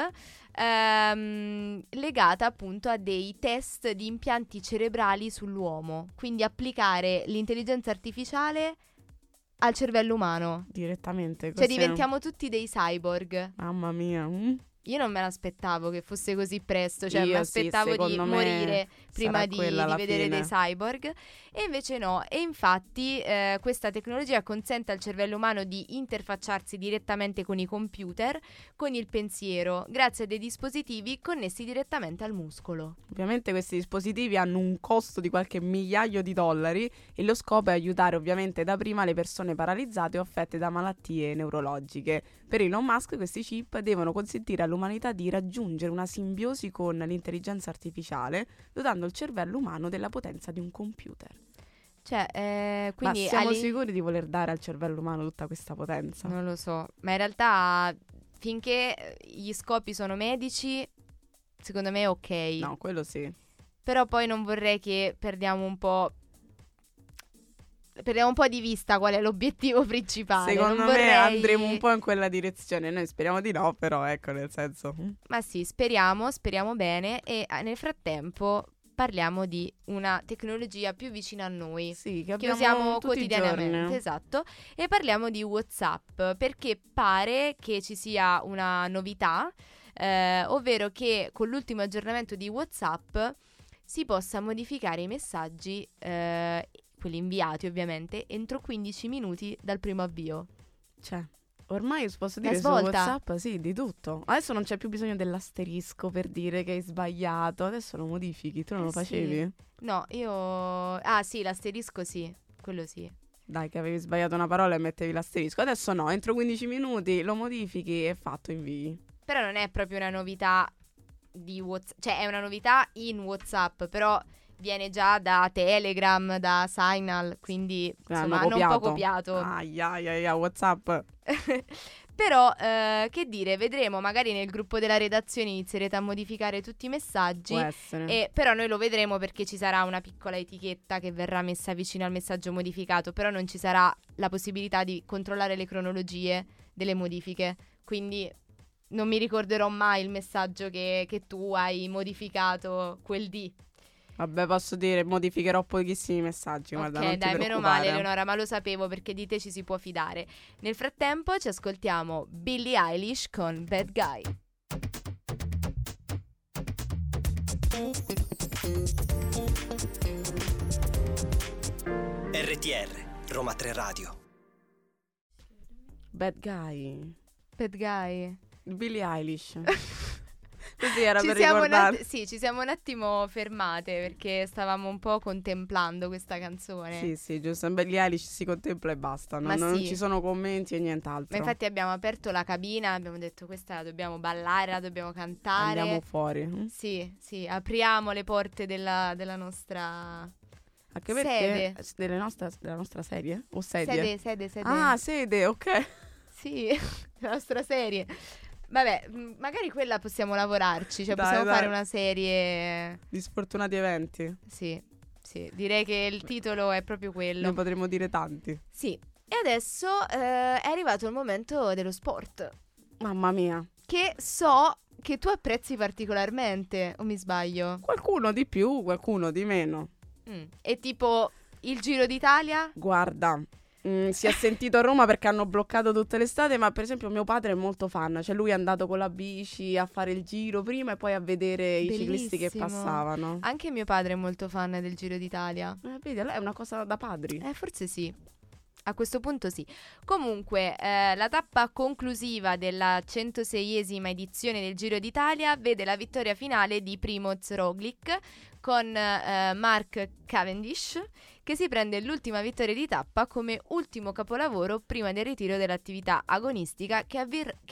legata appunto a dei test di impianti cerebrali sull'uomo. Quindi applicare l'intelligenza artificiale al cervello umano direttamente, cioè diventiamo tutti dei cyborg. Mamma mia. Io non me l'aspettavo che fosse così presto, cioè mi aspettavo di morire prima di vedere dei cyborg, e invece no. E infatti questa tecnologia consente al cervello umano di interfacciarsi direttamente con i computer, con il pensiero, grazie a dei dispositivi connessi direttamente al muscolo. Ovviamente questi dispositivi hanno un costo di qualche migliaio di $1,000 e lo scopo è aiutare ovviamente dapprima le persone paralizzate o affette da malattie neurologiche. Per Elon Musk questi chip devono consentire all'umanità di raggiungere una simbiosi con l'intelligenza artificiale, dotando il cervello umano della potenza di un computer. Cioè, quindi ma siamo sicuri di voler dare al cervello umano tutta questa potenza? Non lo so, ma in realtà finché gli scopi sono medici, secondo me è ok. No, quello sì. Però poi non vorrei che perdiamo un po' di vista qual è l'obiettivo principale. Secondo me andremo un po' in quella direzione. Noi speriamo di no, però ecco, nel senso. Ma sì, speriamo bene. E nel frattempo parliamo di una tecnologia più vicina a noi, sì, che usiamo quotidianamente, esatto. E parliamo di WhatsApp, perché pare che ci sia una novità, ovvero che con l'ultimo aggiornamento di WhatsApp si possa modificare i messaggi, quelli inviati ovviamente, entro 15 minuti dal primo avvio. Cioè, ormai posso dire su WhatsApp, sì, di tutto. Adesso non c'è più bisogno dell'asterisco per dire che hai sbagliato. Adesso lo modifichi, tu non lo facevi? No, io... Ah sì, l'asterisco sì, quello sì. Dai, che avevi sbagliato una parola e mettevi l'asterisco. Adesso no, entro 15 minuti lo modifichi e fatto, invii. Però non è proprio una novità di WhatsApp, cioè è una novità in WhatsApp, però... viene già da Telegram, da Signal, quindi insomma hanno un po' copiato. Aia, WhatsApp. Però che dire, vedremo, magari nel gruppo della redazione inizierete a modificare tutti i messaggi. Può essere. Però noi lo vedremo, perché ci sarà una piccola etichetta che verrà messa vicino al messaggio modificato, però non ci sarà la possibilità di controllare le cronologie delle modifiche, quindi... non mi ricorderò mai il messaggio che tu hai modificato quel dì. Vabbè, posso dire, modificherò pochissimi messaggi, guarda, non ti preoccupare. Meno male, Eleonora, ma lo sapevo, perché di te ci si può fidare. Nel frattempo ci ascoltiamo Billie Eilish con Bad Guy. RTR, Roma 3 Radio. Bad Guy. Billie Eilish. Così era per ricordare. Sì, ci siamo un attimo fermate perché stavamo un po' contemplando questa canzone. Sì, giusto, Billie Eilish si contempla e basta, non ci sono commenti e nient'altro. Ma infatti abbiamo aperto la cabina, abbiamo detto questa la dobbiamo ballare, la dobbiamo cantare. Andiamo fuori. Sì, apriamo le porte della nostra... Anche perché sede. Della nostra serie? O sedie? Sede. Ah, sede, ok. Sì, la nostra serie. Vabbè, magari quella possiamo lavorarci, cioè possiamo fare una serie... di sfortunati eventi. Sì, direi che il titolo è proprio quello. Ne potremmo dire tanti. Sì, e adesso è arrivato il momento dello sport. Mamma mia. Che so che tu apprezzi particolarmente, o mi sbaglio? Qualcuno di più, qualcuno di meno. E tipo il Giro d'Italia? Guarda, si è sentito a Roma perché hanno bloccato tutte le strade, ma per esempio mio padre è molto fan, cioè lui è andato con la bici a fare il giro prima e poi a vedere i ciclisti che passavano. Anche mio padre è molto fan del Giro d'Italia. Vedi, allora è una cosa da padri. Forse sì. A questo punto sì. Comunque, la tappa conclusiva della 106esima edizione del Giro d'Italia vede la vittoria finale di Primoz Roglic con Mark Cavendish, che si prende l'ultima vittoria di tappa come ultimo capolavoro prima del ritiro dell'attività agonistica che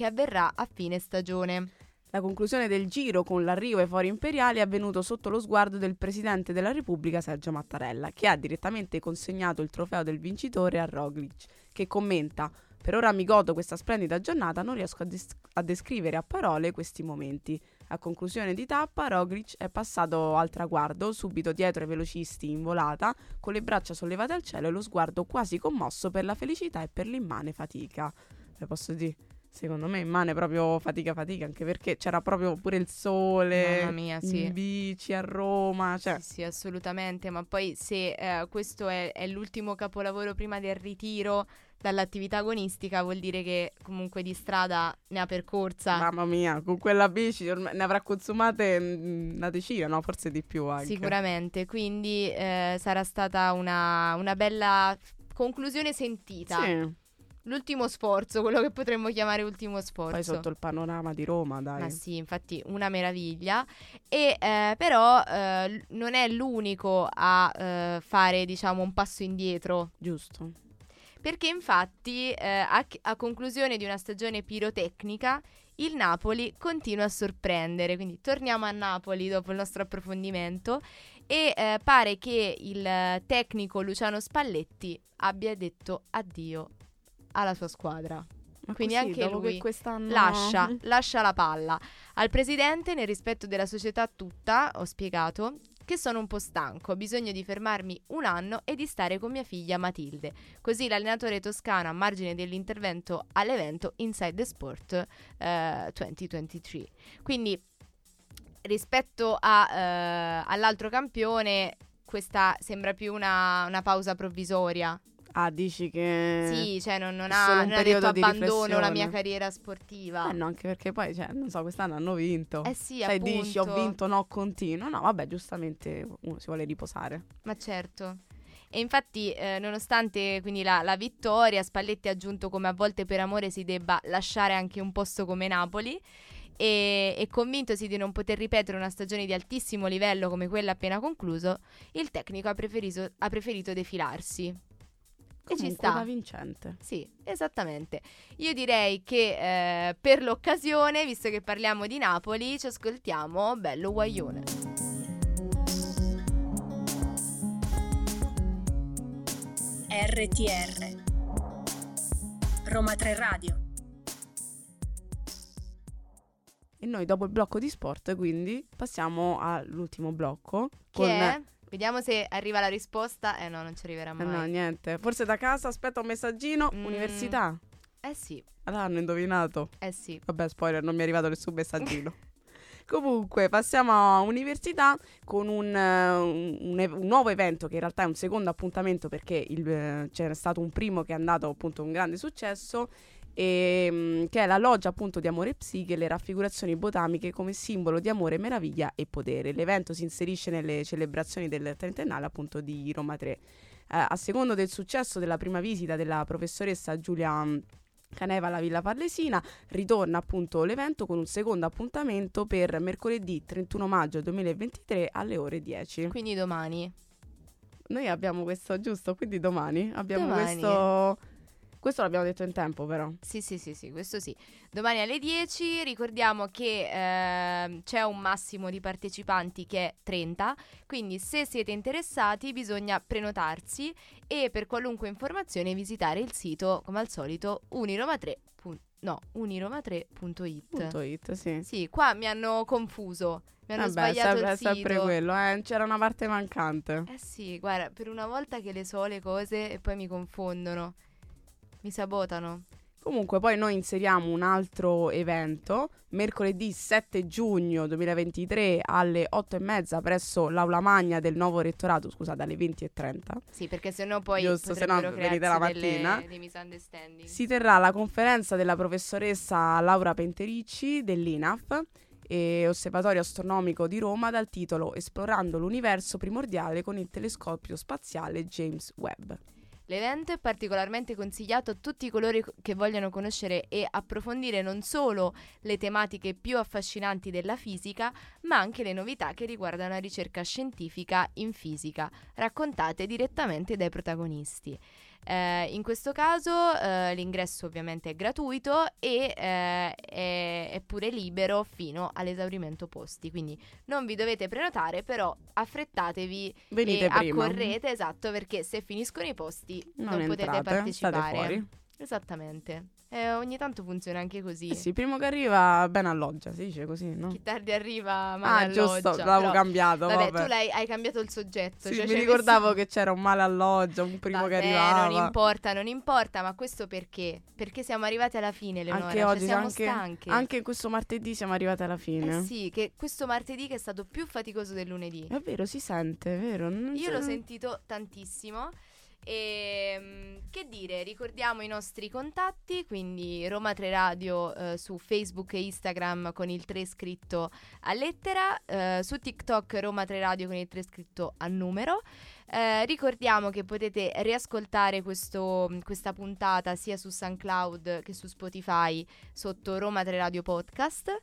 avverrà a fine stagione. La conclusione del Giro con l'arrivo ai Fori Imperiali è avvenuto sotto lo sguardo del Presidente della Repubblica Sergio Mattarella, che ha direttamente consegnato il trofeo del vincitore a Roglic, che commenta: "Per ora mi godo questa splendida giornata, non riesco a descrivere a parole questi momenti". A conclusione di tappa Roglic è passato al traguardo, subito dietro ai velocisti in volata, con le braccia sollevate al cielo e lo sguardo quasi commosso per la felicità e per l'immane fatica. Le posso dire? Secondo me immane proprio fatica, anche perché c'era proprio pure il sole. Mamma mia, sì. In bici a Roma, cioè. Sì, assolutamente. Ma poi se questo è l'ultimo capolavoro prima del ritiro dall'attività agonistica, vuol dire che comunque di strada ne ha percorsa. Mamma mia, con quella bici ne avrà consumate una decina, no? Forse di più anche. Sicuramente, quindi sarà stata una bella conclusione sentita. Sì. L'ultimo sforzo, quello che potremmo chiamare ultimo sforzo. Poi sotto il panorama di Roma, dai. Ma sì, infatti una meraviglia. E però non è l'unico a fare, diciamo, un passo indietro. Giusto. Perché infatti a conclusione di una stagione pirotecnica il Napoli continua a sorprendere. Quindi torniamo a Napoli dopo il nostro approfondimento. E pare che il tecnico Luciano Spalletti abbia detto addio alla sua squadra. Ma quindi così, anche lui lascia la palla al presidente. "Nel rispetto della società tutta, ho spiegato che sono un po' stanco, ho bisogno di fermarmi un anno e di stare con mia figlia Matilde". Così l'allenatore toscano a margine dell'intervento all'evento Inside the Sport 2023. Quindi rispetto all'altro campione, questa sembra più una pausa provvisoria. Ah, dici che... Sì, cioè non ha detto abbandono la mia carriera sportiva. No, anche perché poi, cioè, non so, quest'anno hanno vinto. Eh sì, appunto. Sai, dici, ho vinto, no, continuo. No, vabbè, giustamente uno si vuole riposare. Ma certo. E infatti, nonostante quindi la vittoria, Spalletti ha aggiunto come a volte per amore si debba lasciare anche un posto come Napoli. E convintosi di non poter ripetere una stagione di altissimo livello come quella appena concluso, il tecnico ha preferito defilarsi. E ci sta, da vincente. Sì, esattamente. Io direi che per l'occasione, visto che parliamo di Napoli, ci ascoltiamo Bello Guaglione. RTR Roma 3 Radio. E noi dopo il blocco di sport, quindi passiamo all'ultimo blocco che vediamo se arriva la risposta. No, non ci arriverà mai. No, niente. Forse da casa, aspetta un messaggino. Università. Eh sì. Allora hanno indovinato. Eh sì. Vabbè, spoiler, non mi è arrivato nessun messaggino. Comunque, passiamo a università con un nuovo evento che in realtà è un secondo appuntamento, perché c'era stato un primo che è andato appunto un grande successo, che è la loggia appunto di Amore e Psiche, le raffigurazioni botaniche come simbolo di amore, meraviglia e potere. L'evento si inserisce nelle celebrazioni del trentennale appunto di Roma 3. A secondo del successo della prima visita della professoressa Giulia Caneva alla Villa Farnesina, ritorna appunto l'evento con un secondo appuntamento per mercoledì 31 maggio 2023 alle ore 10. Quindi domani. Noi abbiamo questo, giusto? Quindi domani abbiamo questo... Questo l'abbiamo detto in tempo, però. Sì, questo sì. Domani alle 10, ricordiamo che c'è un massimo di partecipanti che è 30, quindi se siete interessati bisogna prenotarsi e per qualunque informazione visitare il sito, come al solito, uniroma3.it. Sì, qua mi hanno confuso. Mi hanno sbagliato sempre, il sito. Sempre quello, c'era una parte mancante. Eh sì, guarda, per una volta che le so le cose e poi mi confondono. Mi sabotano. Comunque poi noi inseriamo un altro evento, mercoledì 7 giugno 2023 alle 8:30 presso l'Aula Magna del nuovo rettorato, scusate, alle 20:30. Sì, perché sennò poi giusto, potrebbero crearsi la mattina, dei misunderstanding. Si terrà la conferenza della professoressa Laura Pentericci dell'INAF e Osservatorio Astronomico di Roma dal titolo Esplorando l'universo primordiale con il telescopio spaziale James Webb. L'evento è particolarmente consigliato a tutti coloro che vogliono conoscere e approfondire non solo le tematiche più affascinanti della fisica, ma anche le novità che riguardano la ricerca scientifica in fisica, raccontate direttamente dai protagonisti. In questo caso l'ingresso ovviamente è gratuito e è pure libero fino all'esaurimento posti, quindi non vi dovete prenotare, però affrettatevi, venite e prima. Accorrete, esatto, perché se finiscono i posti non entrate, potete partecipare, state fuori. Esattamente. Ogni tanto funziona anche così. Sì, primo che arriva ben alloggia, si dice così, no? Chi tardi arriva male alloggia. Ah, giusto, l'avevo cambiato. Vabbè, tu hai cambiato il soggetto. Sì, cioè, mi ricordavo che c'era un male alloggia, un primo che arrivava. Non importa, ma questo perché? Perché siamo arrivati alla fine, Leonora. Anche oggi, siamo stanche. Anche questo martedì siamo arrivati alla fine. Sì, che questo martedì che è stato più faticoso del lunedì. È vero, si sente, è vero. Io l'ho sentito tantissimo. E che dire, ricordiamo i nostri contatti, quindi Roma 3 Radio su Facebook e Instagram con il 3 scritto a lettera, su TikTok Roma 3 Radio con il 3 scritto a numero. Ricordiamo che potete riascoltare questa puntata sia su SoundCloud che su Spotify sotto Roma 3 Radio Podcast.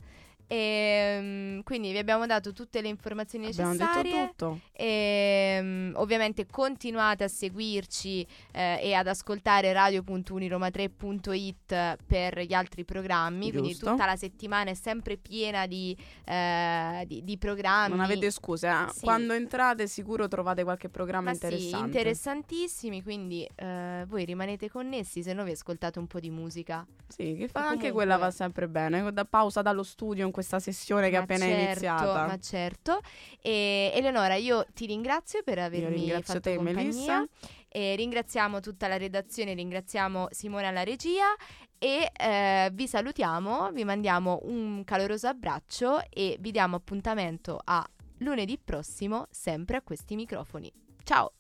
E quindi vi abbiamo dato tutte le informazioni necessarie. Abbiamo detto tutto. E ovviamente continuate a seguirci e ad ascoltare radio.uniroma3.it per gli altri programmi. Giusto. Quindi tutta la settimana è sempre piena di programmi. Non avete scuse, eh? Sì. Quando entrate sicuro trovate qualche programma interessante. Sì, interessantissimi. Quindi voi rimanete connessi, se no vi ascoltate un po' di musica. Sì, che fa comunque... anche quella va sempre bene. Da pausa dallo studio in questa sessione che è appena iniziata. Ma certo. E Eleonora, io ti ringrazio per avermi fatto te, compagnia. Melissa. E ringraziamo tutta la redazione, ringraziamo Simone alla regia e vi salutiamo, vi mandiamo un caloroso abbraccio e vi diamo appuntamento a lunedì prossimo, sempre a questi microfoni. Ciao!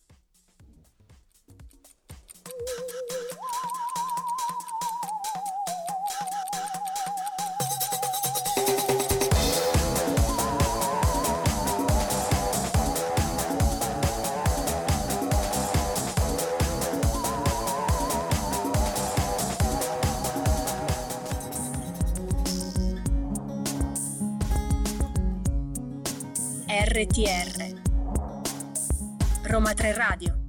RTR Roma 3 Radio.